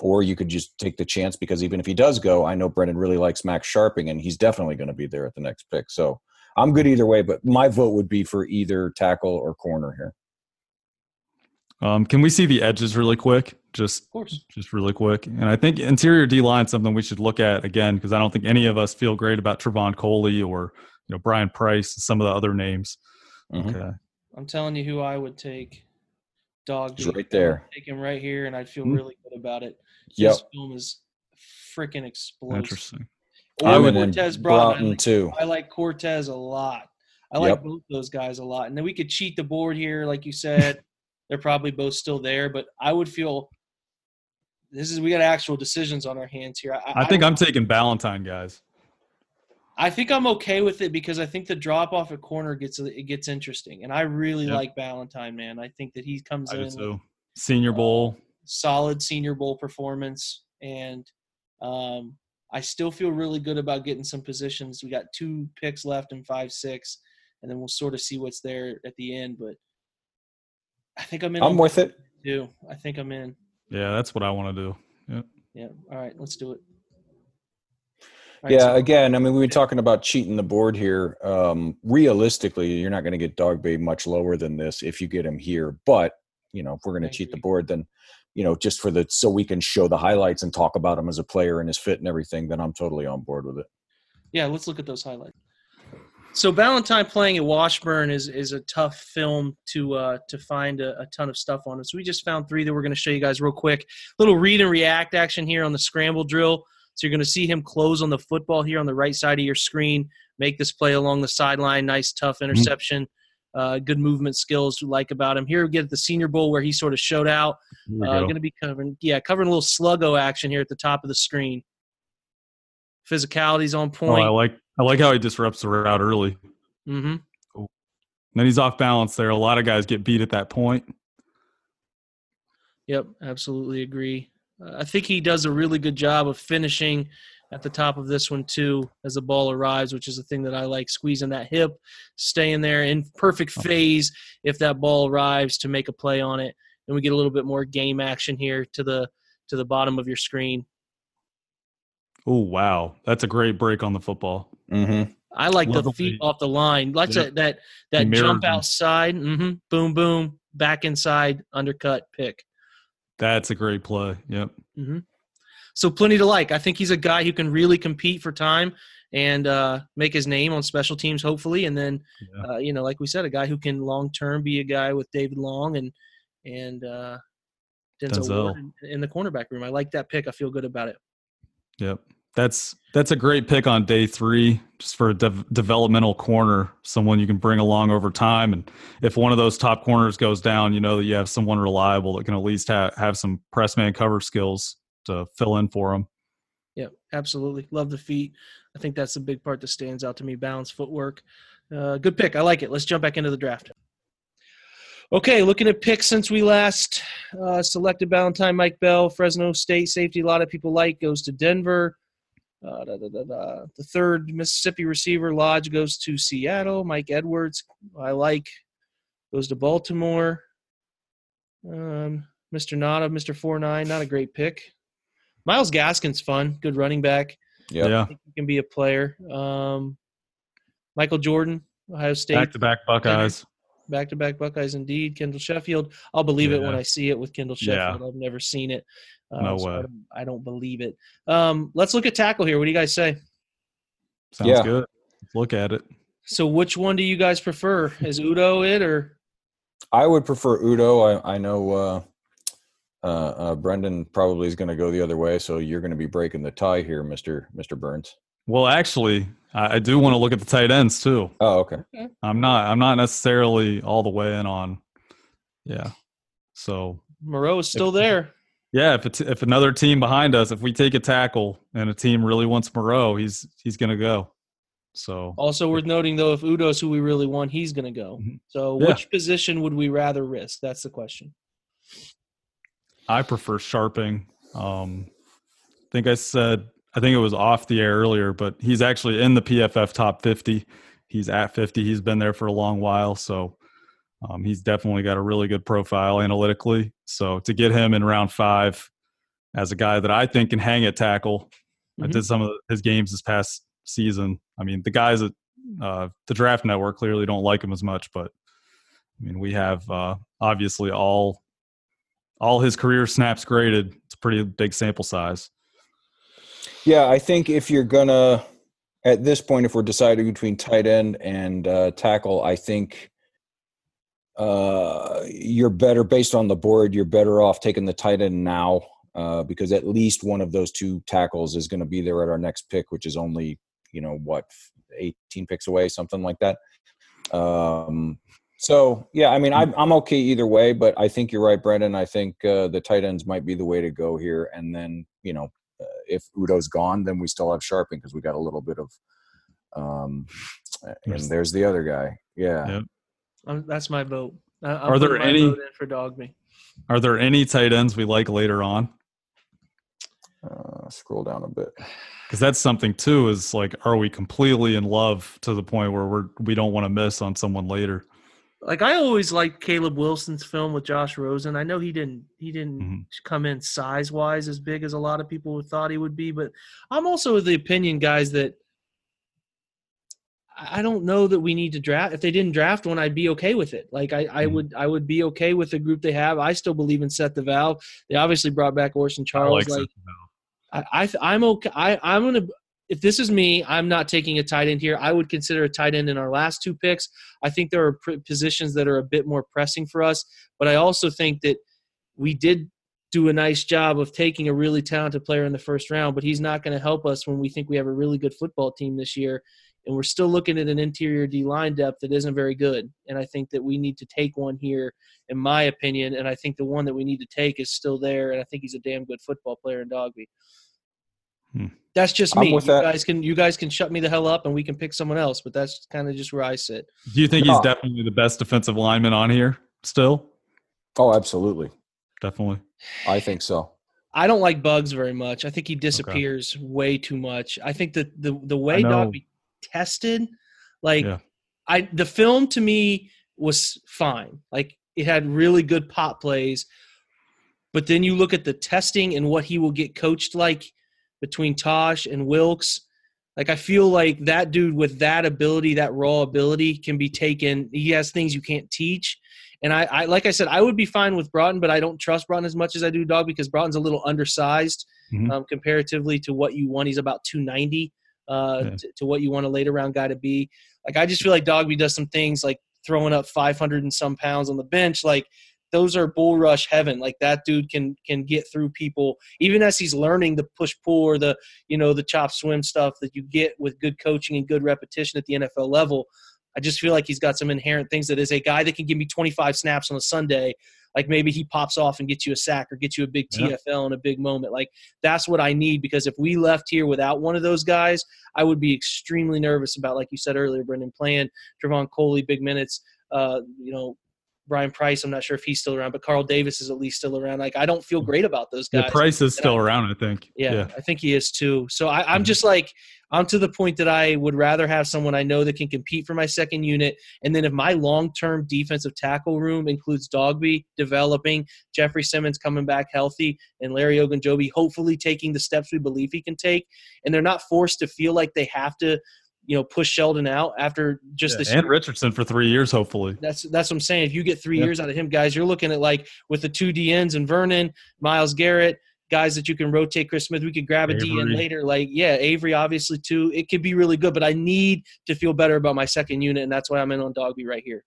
Or you could just take the chance because even if he does go, I know Brendan really likes Max Sharping, and he's definitely going to be there at the next pick. So I'm good either way, but my vote would be for either tackle or corner here. Can we see the edges really quick? just really quick. And I think interior D-line is something we should look at again, because I don't think any of us feel great about Trevon Coley or, you know, Brian Price and some of the other names. Mm-hmm. Okay. I'm telling you who I would take. Dog. He's right there. I'd take him right here, and I'd feel really good about it. Yep. This film is freaking explosive. Interesting. Or Cortez Broughton, too. I like Cortez a lot. I like both those guys a lot. And then we could cheat the board here, like you said. They're probably both still there, but I would feel we got actual decisions on our hands here. I think I'm taking Ballantyne, guys. I think I'm okay with it because I think the drop off at corner gets interesting, and I really like Ballantyne, man. I think that he comes in with Senior Bowl, solid Senior Bowl performance, and I still feel really good about getting some positions. We got 2 picks left in 5-6, and then we'll sort of see what's there at the end. But I think I'm in. I'm with it too. I think I'm in. Yeah, that's what I want to do. Yeah. Yeah. All right, let's do it. Right, so again, I mean, we were talking about cheating the board here. Realistically, you're not going to get Dog Bay much lower than this if you get him here. But, you know, if we're going to cheat the board, then, you know, just so we can show the highlights and talk about him as a player and his fit and everything, then I'm totally on board with it. Yeah, let's look at those highlights. So Ballantyne playing at Washburn is a tough film to find a ton of stuff on. So we just found 3 that we're going to show you guys real quick. Little read and react action here on the scramble drill. So you're going to see him close on the football here on the right side of your screen, make this play along the sideline, nice, tough interception, good movement skills we like about him. Here we get at the Senior Bowl where he sort of showed out. Going to be covering a little sluggo action here at the top of the screen. Physicality's on point. Oh, I like how he disrupts the route early. Mm-hmm. Cool. Then he's off balance there. A lot of guys get beat at that point. Yep, absolutely agree. I think he does a really good job of finishing at the top of this one, too, as the ball arrives, which is the thing that I like, squeezing that hip, staying there in perfect phase if that ball arrives to make a play on it. And we get a little bit more game action here to the bottom of your screen. Oh, wow. That's a great break on the football. Mm-hmm. I like the feet off the line. That's that jump outside, boom, boom, back inside, undercut, pick. That's a great play. Yep. Mm-hmm. So plenty to like. I think he's a guy who can really compete for time and make his name on special teams, hopefully. And then, you know, like we said, a guy who can long-term be a guy with David Long and Denzel Ward in the cornerback room. I like that pick. I feel good about it. Yep. That's a great pick on day 3, just for a developmental corner, someone you can bring along over time. And if one of those top corners goes down, you know that you have someone reliable that can at least have some press man cover skills to fill in for them. Yeah, absolutely. Love the feet. I think that's the big part that stands out to me, balanced footwork. Good pick. I like it. Let's jump back into the draft. Okay, looking at picks since we last selected Ballantyne, Mike Bell, Fresno State safety. A lot of people like goes to Denver. The 3rd Mississippi receiver, Lodge, goes to Seattle. Mike Edwards, I like, goes to Baltimore. Mr. Nada, Mr. 49, not a great pick. Miles Gaskin's fun, good running back. Yeah. I think he can be a player. Michael Jordan, Ohio State. Back-to-back Buckeyes. Back-to-back Buckeyes indeed. Kendall Sheffield, I'll believe it when I see it with Kendall Sheffield. I've never seen it. No way. I don't believe it. Let's look at tackle here. What do you guys say? Sounds good. Let's look at it. So which one do you guys prefer? Is Udo it or? I would prefer Udo. I know Brendan probably is going to go the other way, so you're going to be breaking the tie here, Mr. Burns. Well, actually, I do want to look at the tight ends too. Oh, okay. I'm not necessarily all the way in on. Yeah. So Moreau is still there. Yeah, if another team behind us, if we take a tackle and a team really wants Moreau, he's going to go. So also worth noting, though, if Udo's who we really want, he's going to go. So which position would we rather risk? That's the question. I prefer Sharping. I think it was off the air earlier, but he's actually in the PFF top 50. He's at 50. He's been there for a long while, so he's definitely got a really good profile analytically. So to get him in round 5 as a guy that I think can hang at tackle, I did some of his games this past season. I mean, the guys at the Draft Network clearly don't like him as much, but, I mean, we have obviously all all his career snaps graded. It's a pretty big sample size. Yeah, I think if you're going to – at this point, if we're deciding between tight end and tackle, I think you're better – based on the board, you're better off taking the tight end now because at least one of those two tackles is going to be there at our next pick, which is only, 18 picks away, something like that. So, yeah, I mean, I'm okay either way, but I think you're right, Brendan. I think the tight ends might be the way to go here. And then, if Udo's gone, then we still have Sharping because we got a little bit of and there's the other guy. Yeah. Yep. That's my vote. Are there any for Dogme? Are there any tight ends we like later on? Scroll down a bit. Because that's something, too, is like, are we completely in love to the point where we don't want to miss on someone later? Like, I always liked Caleb Wilson's film with Josh Rosen. I know he didn't come in size-wise as big as a lot of people thought he would be, but I'm also of the opinion, guys, that I don't know that we need to draft. If they didn't draft one, I'd be okay with it. Like, I would be okay with the group they have. I still believe in Seth the Valve. They obviously brought back Orson Charles. I'm okay. I'm going to – if this is me, I'm not taking a tight end here. I would consider a tight end in our last two picks. I think there are positions that are a bit more pressing for us, but I also think that we did do a nice job of taking a really talented player in the first round, but he's not going to help us when we think we have a really good football team this year, and we're still looking at an interior D-line depth that isn't very good, and I think that we need to take one here, in my opinion, and I think the one that we need to take is still there, and I think he's a damn good football player in Dogby. That's just me. You guys can shut me the hell up and we can pick someone else, but that's kind of just where I sit. Do you think he's definitely the best defensive lineman on here still? Oh, absolutely. Definitely. I think so. I don't like Bugs very much. I think he disappears way too much. I think that the way Dogby tested, the film to me was fine. Like, it had really good pop plays, but then you look at the testing and what he will get coached like between Tosh and Wilkes. Like, I feel like that dude with that ability, that raw ability, can be taken. He has things you can't teach. And I like I said, I would be fine with Broughton, but I don't trust Broughton as much as I do Dog because Broughton's a little undersized comparatively to what you want. He's about 290 to what you want a later round guy to be. Like, I just feel like Dogby does some things like throwing up 500 and some pounds on the bench. Like, those are bull rush heaven. Like, that dude can get through people, even as he's learning the push pull or the the chop swim stuff that you get with good coaching and good repetition at the NFL level. I just feel like he's got some inherent things that is a guy that can give me 25 snaps on a Sunday. Like, maybe he pops off and gets you a sack or gets you a big TFL in a big moment. Like, that's what I need, because if we left here without one of those guys, I would be extremely nervous about, like you said earlier, Brendan, playing Trevon Coley big minutes. Brian Price, I'm not sure if he's still around, but Carl Davis is at least still around. Like, I don't feel great about those guys. Yeah, Price is still around, I think. Yeah, I think he is too. So I'm just like, I'm to the point that I would rather have someone I know that can compete for my second unit. And then if my long-term defensive tackle room includes Dogby developing, Jeffrey Simmons coming back healthy, and Larry Ogunjobi hopefully taking the steps we believe he can take, and they're not forced to feel like they have to push Sheldon out after just this year. And Richardson for 3 years, hopefully. That's what I'm saying. If you get 3 years out of him, guys, you're looking at, like, with the two DNs and Vernon, Myles Garrett, guys that you can rotate. Chris Smith, we could grab a DN later. Like, Avery, obviously, too. It could be really good, but I need to feel better about my second unit, and that's why I'm in on Dogby right here.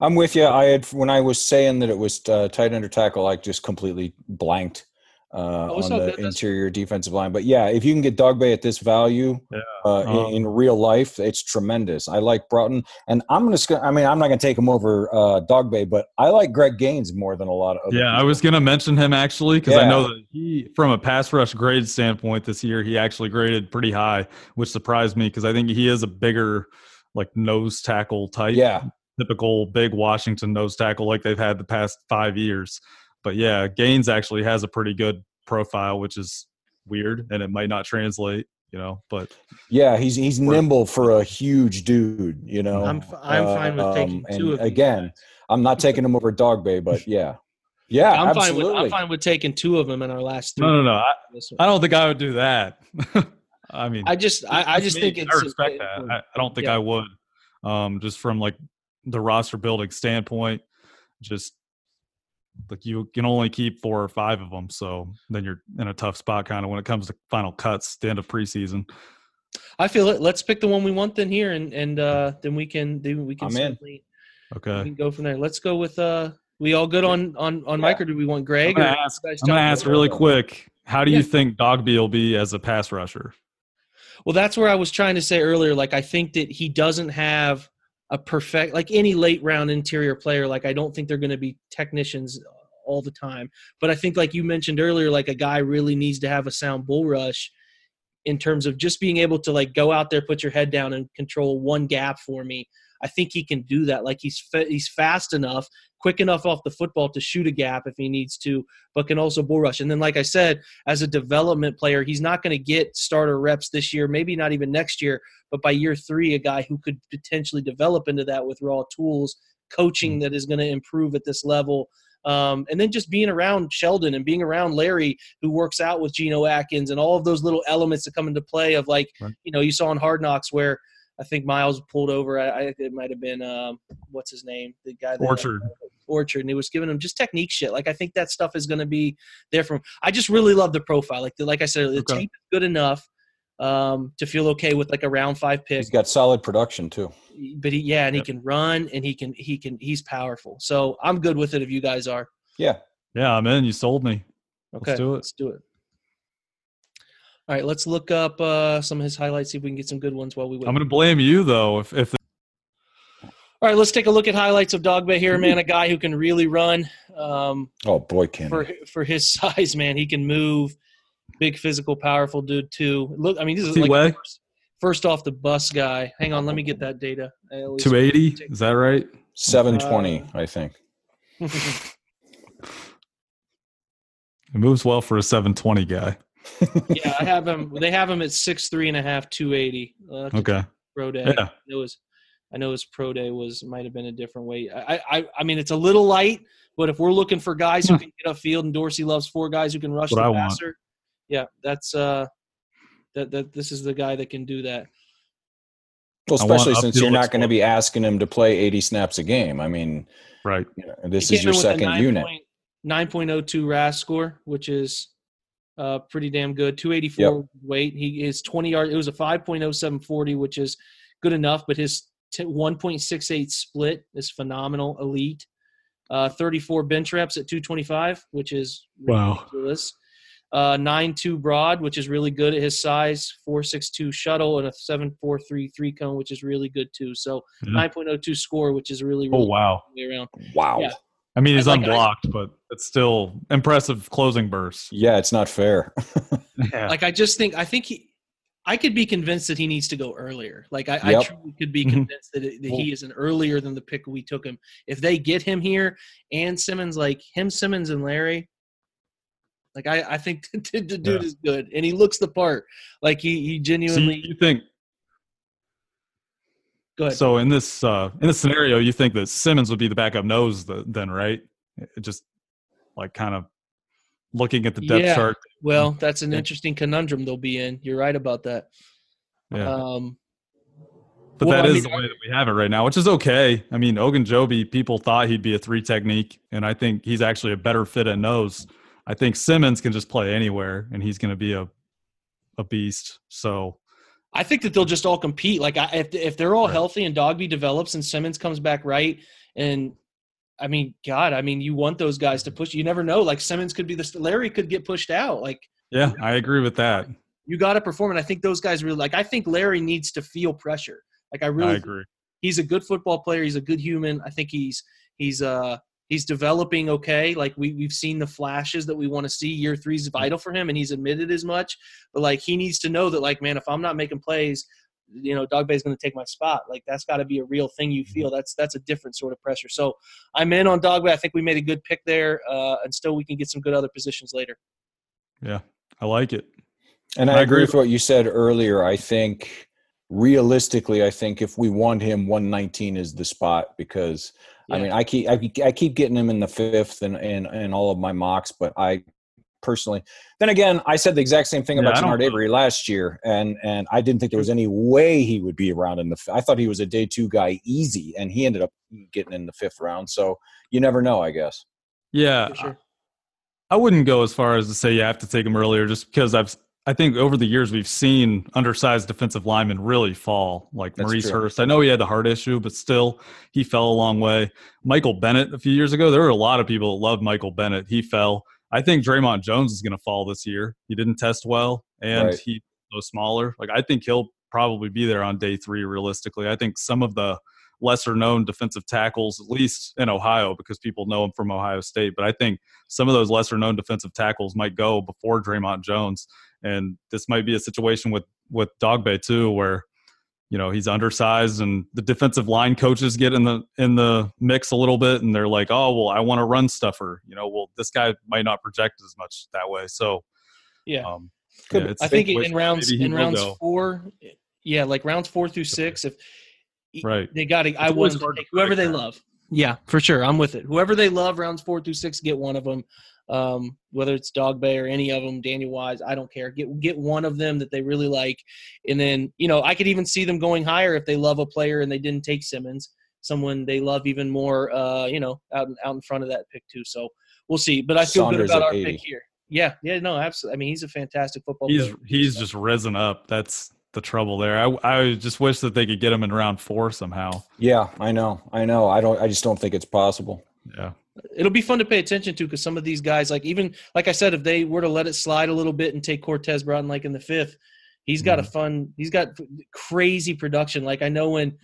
I'm with you. When I was saying that it was tight end or tackle, I just completely blanked on the interior defensive line. But, yeah, if you can get Dogby at this value in real life, it's tremendous. I like Broughton. And I'm not going to take him over Dogby, but I like Greg Gaines more than a lot of other people. I was going to mention him, actually, because I know that he, from a pass rush grade standpoint this year, he actually graded pretty high, which surprised me because I think he is a bigger, like, nose tackle type. Yeah. Typical big Washington nose tackle like they've had the past 5 years. But, yeah, Gaines actually has a pretty good profile, which is weird, and it might not translate, But yeah, he's nimble for a huge dude, I'm fine with taking two of them. Again, I'm not taking him over Dogby, but yeah. Yeah, absolutely. I'm fine with taking two of them in our last three. No. I don't think I would do that. I mean – I respect that. I don't think I would. Just from, like, the roster building standpoint, just – Like you can only keep 4 or 5 of them, so then you're in a tough spot kind of when it comes to final cuts, the end of preseason. I feel it. Let's pick the one we want then here, and then we can certainly okay. We can go from there. Let's go with we all good on Mike, or do we want Greg? I'm gonna ask really quick. How do you think Dogby will be as a pass rusher? Well, that's where I was trying to say earlier. Like, I think that he doesn't have a perfect, like any late round interior player. Like, I don't think they're going to be technicians all the time. But I think, like you mentioned earlier, like a guy really needs to have a sound bull rush in terms of just being able to like go out there, put your head down, and control one gap for me. I think he can do that. Like he's fast enough, quick enough off the football to shoot a gap if he needs to, but can also bull rush. And then, like I said, as a development player, he's not going to get starter reps this year, maybe not even next year, but by year 3, a guy who could potentially develop into that with raw tools, coaching that is going to improve at this level. And then just being around Sheldon and being around Larry, who works out with Geno Atkins, and all of those little elements that come into play of like, you know, you saw in Hard Knocks where I think Miles pulled over. It might have been what's his name, the guy that Orchard, and he was giving him just technique shit. Like I think that stuff is going to be there for him. I just really love the profile. Like I said, the tape is good enough to feel okay with like a round 5 pick. He's got solid production too. But he can run, and he's powerful. So I'm good with it if you guys are. Yeah, I'm in. You sold me. Okay, let's do it. All right, let's look up some of his highlights, see if we can get some good ones while we wait. I'm going to blame you, though. All right, let's take a look at highlights of Dogbe here, man, a guy who can really run. For his size, man, he can move. Big, physical, powerful dude, too. Look, I mean, this is like first off the bus guy. Hang on, let me get that data. 280, is that right? 720, I think. It moves well for a 720 guy. Yeah, I have him. They have him at 6'3" and a half, 280. Okay. Pro day. Yeah. I know his pro day might have been a different weight. I mean, it's a little light, but if we're looking for guys who can get upfield, and Dorsey loves 4 guys who can rush the passer. Yeah, that's that. This is the guy that can do that. Well, especially since you're not going to be asking him to play 80 snaps a game. I mean, right? You know, this is your second unit. 9.02 RAS score, which is. Pretty damn good. 284 weight. He is 20 yards. It was a 5.0740, which is good enough, but his 1.68 split is phenomenal, elite. 34 bench reps at 225, which is ridiculous. 9.2 broad, which is really good at his size. 4.62 shuttle and a 7.433 cone, which is really good too. So 9.02 score, which is really, really good all around. Wow. Yeah. I mean, he's unblocked, but it's still impressive closing bursts. Yeah, it's not fair. Like, I just think – I could be convinced that he needs to go earlier. Like, I truly could be convinced that he is an earlier than the pick we took him. If they get him here and Simmons, like him, Simmons, and Larry, like I think the dude is good. And he looks the part. Like, he genuinely – So you think – So in this scenario, you think that Simmons would be the backup nose then, right? Just like kind of looking at the depth chart. Well, that's an interesting conundrum they'll be in. You're right about that. Yeah. But I mean, the way that we have it right now, which is okay. I mean, Ogunjobi, people thought he'd be a 3 technique, and I think he's actually a better fit at nose. I think Simmons can just play anywhere, and he's going to be a beast. So. I think that they'll just all compete. Like if they're all healthy and Dogby develops and Simmons comes back right, and I mean, God, I mean, you want those guys to push. You never know. Like Simmons could be Larry could get pushed out. Like yeah, I agree with that. You got to perform, and I think those guys really I think Larry needs to feel pressure. Like I agree. He's a good football player. He's a good human. I think he's developing okay. Like we've seen the flashes that we want to see. Year 3 is vital for him, and he's admitted as much. But like he needs to know that, like, man, if I'm not making plays, you know, Dogbe is going to take my spot. Like that's got to be a real thing you feel. That's a different sort of pressure. So I'm in on Dogbe. I think we made a good pick there, and still we can get some good other positions later. Yeah, I like it, and I agree with what you said earlier. I think realistically, if we want him, 119 is the spot because. Yeah. I mean, I keep getting him in the 5th and all of my mocks, but I personally, then again, I said the exact same thing about Jannard Avery last year, and I didn't think there was any way he would be around in the. I thought he was a day 2 guy easy, and he ended up getting in the 5th round. So you never know, I guess. Yeah. For sure. I wouldn't go as far as to say you have to take him earlier just because I think over the years we've seen undersized defensive linemen really fall, like that's Maurice true. Hurst. I know he had the heart issue, but still he fell a long way. Michael Bennett a few years ago, there were a lot of people that loved Michael Bennett. He fell. I think Draymond Jones is going to fall this year. He didn't test well, and right. He was smaller. Like I think he'll probably be there on day three realistically. I think some of the lesser-known defensive tackles, at least in Ohio, because people know him from Ohio State. But I think some of those lesser-known defensive tackles might go before Draymond Jones. And this might be a situation with Dogbe, too, where, you know, he's undersized and the defensive line coaches get in the mix a little bit and they're like, oh, well, I want to run stuffer. You know, well, this guy might not project as much that way. So, yeah, I think rounds 4 through 6, if – right. They got it. I would take whoever they love. Yeah, for sure. I'm with it. Whoever they love, rounds 4 through 6, get one of them. Whether it's Dogbe or any of them, Daniel Wise, I don't care. Get one of them that they really like. And then, you know, I could even see them going higher if they love a player and they didn't take Simmons, someone they love even more, you know, out in front of that pick too. So we'll see. But I feel Saunders good about our 80. Pick here. Yeah. Yeah, no, absolutely. I mean, he's a fantastic football player. He's just risen up. That's the trouble there. I just wish that they could get him in round 4 somehow. Yeah, I know. I just don't think it's possible. Yeah. It'll be fun to pay attention to because some of these guys, like even like I said, if they were to let it slide a little bit and take Cortez Broughton like in the 5th, he's got crazy production. Like I know when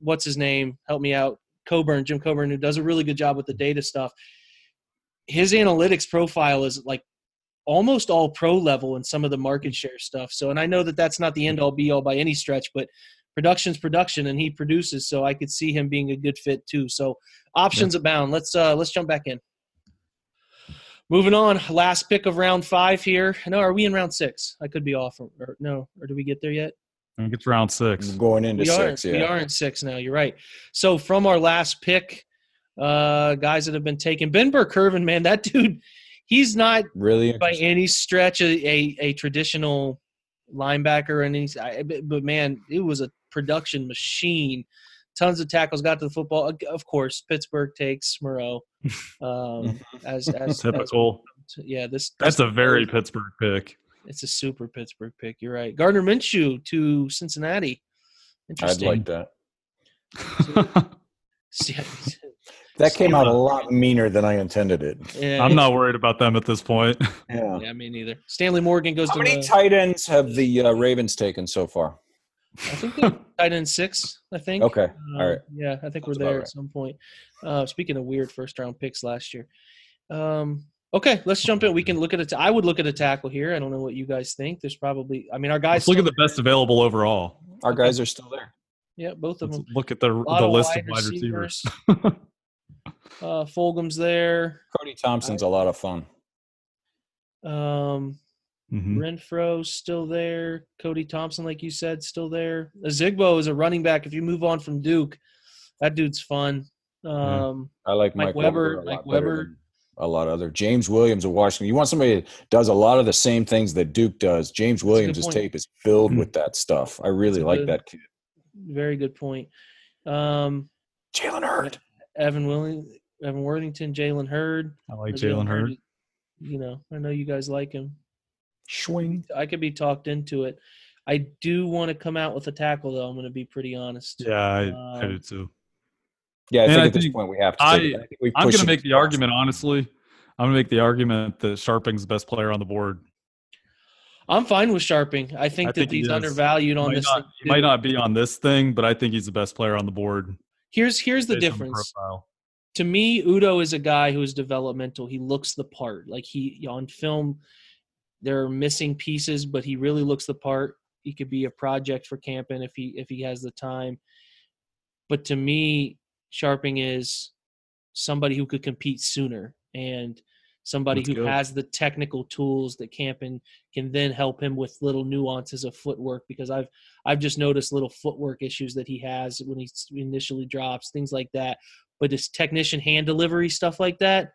what's his name? Help me out. Jim Coburn, who does a really good job with the data stuff. His analytics profile is like almost all pro level in some of the market share stuff. So, and I know that that's not the end all be all by any stretch, but production's production and he produces. So I could see him being a good fit too. So options abound. Let's jump back in. Moving on, last pick of round 5 here. No, are we in round 6? I could be off or do we get there yet? I think it's round 6. I'm going into 6. Yeah. We are in 6 now. You're right. So from our last pick, guys that have been taken, Ben Burke-Irvin, man, that dude, he's not really by any stretch a traditional linebacker, and but man, it was a production machine. Tons of tackles got to the football. Of course, Pittsburgh takes Moreau. As typical. That's a very Pittsburgh pick. It's a super Pittsburgh pick. You're right. Gardner Minshew to Cincinnati. Interesting. I'd like that. That came out a lot meaner than I intended it. Yeah, I'm not worried about them at this point. Yeah, me neither. Stanley Morgan goes How many tight ends have the Ravens taken so far? I think they're tight end 6, I think. Okay, all right. Yeah, I think we're there at some point. Speaking of weird first-round picks last year. Okay, let's jump in. We can look at I would look at a tackle here. I don't know what you guys think. There's probably – I mean, our guys – look at the best available overall. Our guys are still there. Yeah, both of them. Look at the list of wide receivers. Fulgham's there. Cody Thompson's a lot of fun. Renfro's still there. Cody Thompson, like you said, still there. Azigbo is a running back. If you move on from Duke, that dude's fun. I like Mike Weber. Mike Weber. A lot of other. James Williams of Washington. You want somebody that does a lot of the same things that Duke does. James Williams' tape is filled with that stuff. I really like that kid. Very good point. Jalen Hurd. Evan Worthington, Jalen Hurd. I like Jalen Hurd. You know, I know you guys like him. Swing. I could be talked into it. I do want to come out with a tackle, though. I'm going to be pretty honest. Yeah, I do too. Yeah, I think at this point we have to. I'm going to make the argument, honestly. I'm going to make the argument that Sharping's the best player on the board. I'm fine with Sharping. I think he's undervalued on this thing. He might not be on this thing, but I think he's the best player on the board. Here's the difference. To me, Udo is a guy who is developmental. He looks the part. Like he on film, there are missing pieces, but he really looks the part. He could be a project for Campen if he has the time. But to me, Sharping is somebody who could compete sooner and somebody who has the technical tools that Campen can then help him with little nuances of footwork, because I've just noticed little footwork issues that he has when he initially drops, things like that. But his technician hand delivery, stuff like that,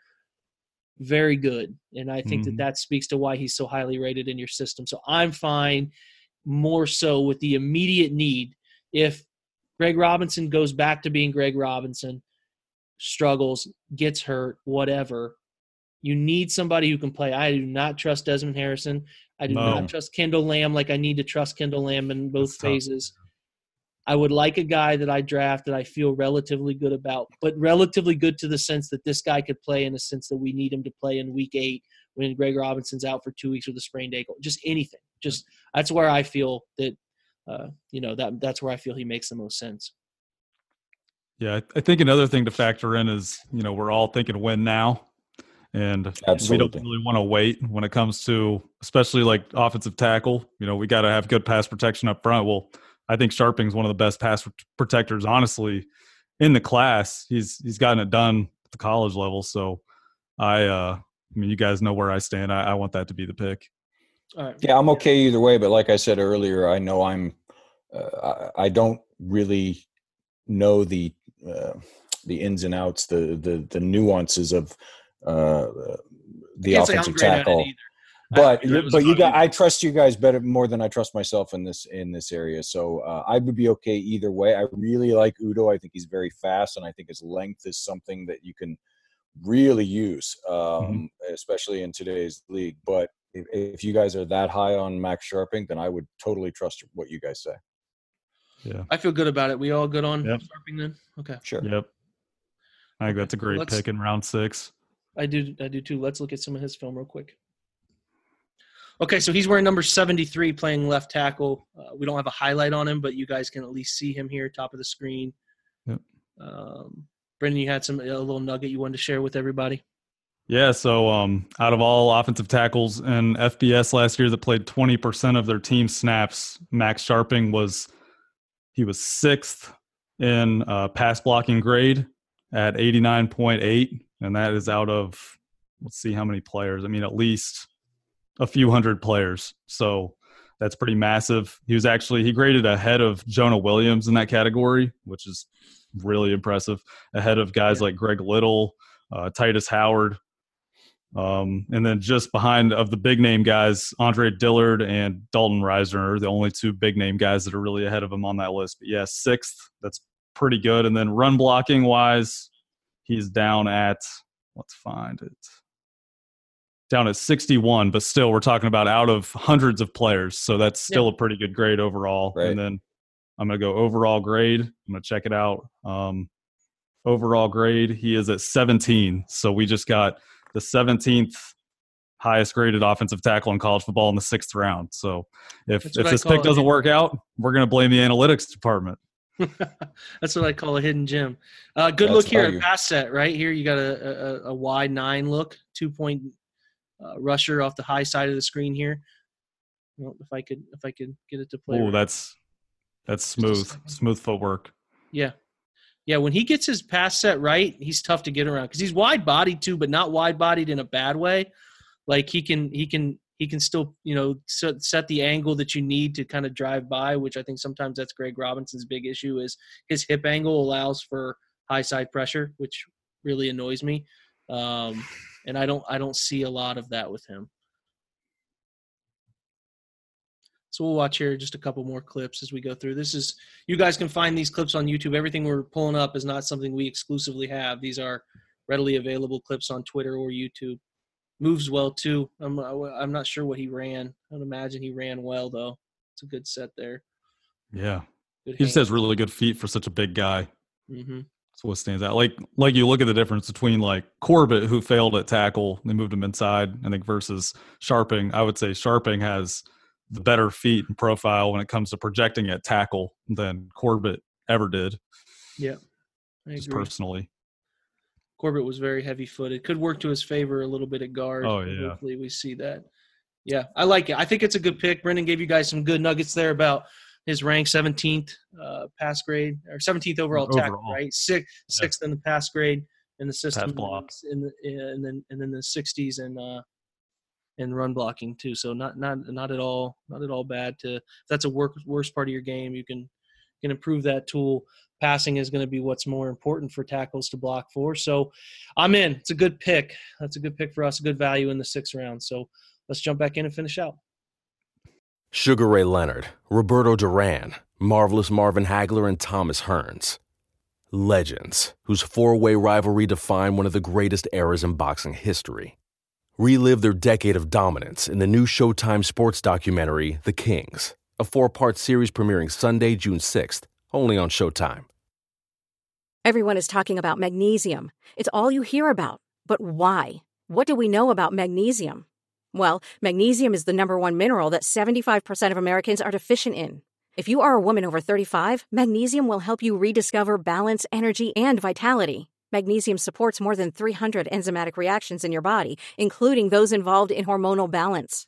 very good. And I think that speaks to why he's so highly rated in your system. So I'm fine more so with the immediate need. If Greg Robinson goes back to being Greg Robinson, struggles, gets hurt, whatever. You need somebody who can play. I do not trust Desmond Harrison. I do not trust Kendall Lamb like I need to trust Kendall Lamb in both phases. I would like a guy that I draft that I feel relatively good about, but relatively good to the sense that this guy could play in a sense that we need him to play in week 8 when Greg Robinson's out for 2 weeks with a sprained ankle. Just anything. Just that's where I feel that, that's where I feel he makes the most sense. Yeah, I think another thing to factor in is, we're all thinking win now. And Absolutely. We don't really want to wait when it comes to, especially like offensive tackle, we got to have good pass protection up front. Well, I think Sharping's one of the best pass protectors, honestly, in the class. He's gotten it done at the college level. So you guys know where I stand. I want that to be the pick. All right. Yeah, I'm okay either way. But like I said earlier, I know I don't really know the ins and outs, the nuances of the offensive tackle, I trust you guys better more than I trust myself in this area. So I would be okay either way. I really like Udo. I think he's very fast, and I think his length is something that you can really use, especially in today's league. But if you guys are that high on Max Sharping, then I would totally trust what you guys say. Yeah, I feel good about it. We all good on Sharping then? Okay, sure. Yep, I think that's a great pick in round 6. I do too. Let's look at some of his film real quick. Okay, so he's wearing number 73, playing left tackle. We don't have a highlight on him, but you guys can at least see him here, top of the screen. Yep. Brendan, you had a little nugget you wanted to share with everybody. Yeah, so out of all offensive tackles in FBS last year that played 20% of their team snaps, Max Sharping was 6th in pass blocking grade at 89.8. And that is out of, let's see how many players. I mean, at least a few hundred players. So that's pretty massive. He graded ahead of Jonah Williams in that category, which is really impressive, ahead of guys like Greg Little, Titus Howard. And then just behind of the big name guys, Andre Dillard and Dalton Reisner are the only two big name guys that are really ahead of him on that list. But 6th, that's pretty good. And then run blocking wise, he's down at, let's find it, down at 61, but still we're talking about out of hundreds of players. So that's still a pretty good grade overall. Right. And then I'm going to go overall grade. I'm going to check it out. Overall grade, he is at 17. So we just got the 17th highest graded offensive tackle in college football in the 6th round. So if this pick doesn't work out, we're going to blame the analytics department. That's what I call a hidden gem. Good look here at pass set right here. You got a wide 9 look, 2-point rusher off the high side of the screen here. Well, if I could get it to play. Oh, right. That's smooth footwork. Yeah. When he gets his pass set right, he's tough to get around because he's wide bodied too, but not wide bodied in a bad way. Like he can still, set the angle that you need to kind of drive by, which I think sometimes that's Greg Robinson's big issue is his hip angle allows for high side pressure, which really annoys me. And I don't see a lot of that with him. So we'll watch here just a couple more clips as we go through. You guys can find these clips on YouTube. Everything we're pulling up is not something we exclusively have. These are readily available clips on Twitter or YouTube. Moves well, too. I'm not sure what he ran. I would imagine he ran well, though. It's a good set there. Yeah. He just has really good feet for such a big guy. Mm-hmm. That's what stands out. Like you look at the difference between, like, Corbett, who failed at tackle. They moved him inside, I think, versus Sharping. I would say Sharping has the better feet and profile when it comes to projecting at tackle than Corbett ever did. Yeah. Just personally. Corbett was very heavy-footed. Could work to his favor a little bit at guard. Oh, yeah. Hopefully we see that. Yeah, I like it. I think it's a good pick. Brendan gave you guys some good nuggets there about his rank, 17th pass grade, or 17th overall. Tackle, right? 6th in the pass grade in the system. Blocks. And then the 60s and run blocking too. So not at all bad. If that's a worst part of your game, you can improve that tool. Passing is going to be what's more important for tackles to block for. So I'm in. It's a good pick. That's a good pick for us, a good value in the 6th round. So let's jump back in and finish out. Sugar Ray Leonard, Roberto Duran, Marvelous Marvin Hagler, and Thomas Hearns. legends whose four-way rivalry defined one of the greatest eras in boxing history. Relive their decade of dominance in the new Showtime sports documentary, The Kings, a four-part series premiering Sunday, June 6th, only on Showtime. Everyone is talking about magnesium. It's all you hear about. But why? What do we know about magnesium? Well, magnesium is the number one mineral that 75% of Americans are deficient in. If you are a woman over 35, magnesium will help you rediscover balance, energy, and vitality. Magnesium supports more than 300 enzymatic reactions in your body, including those involved in hormonal balance.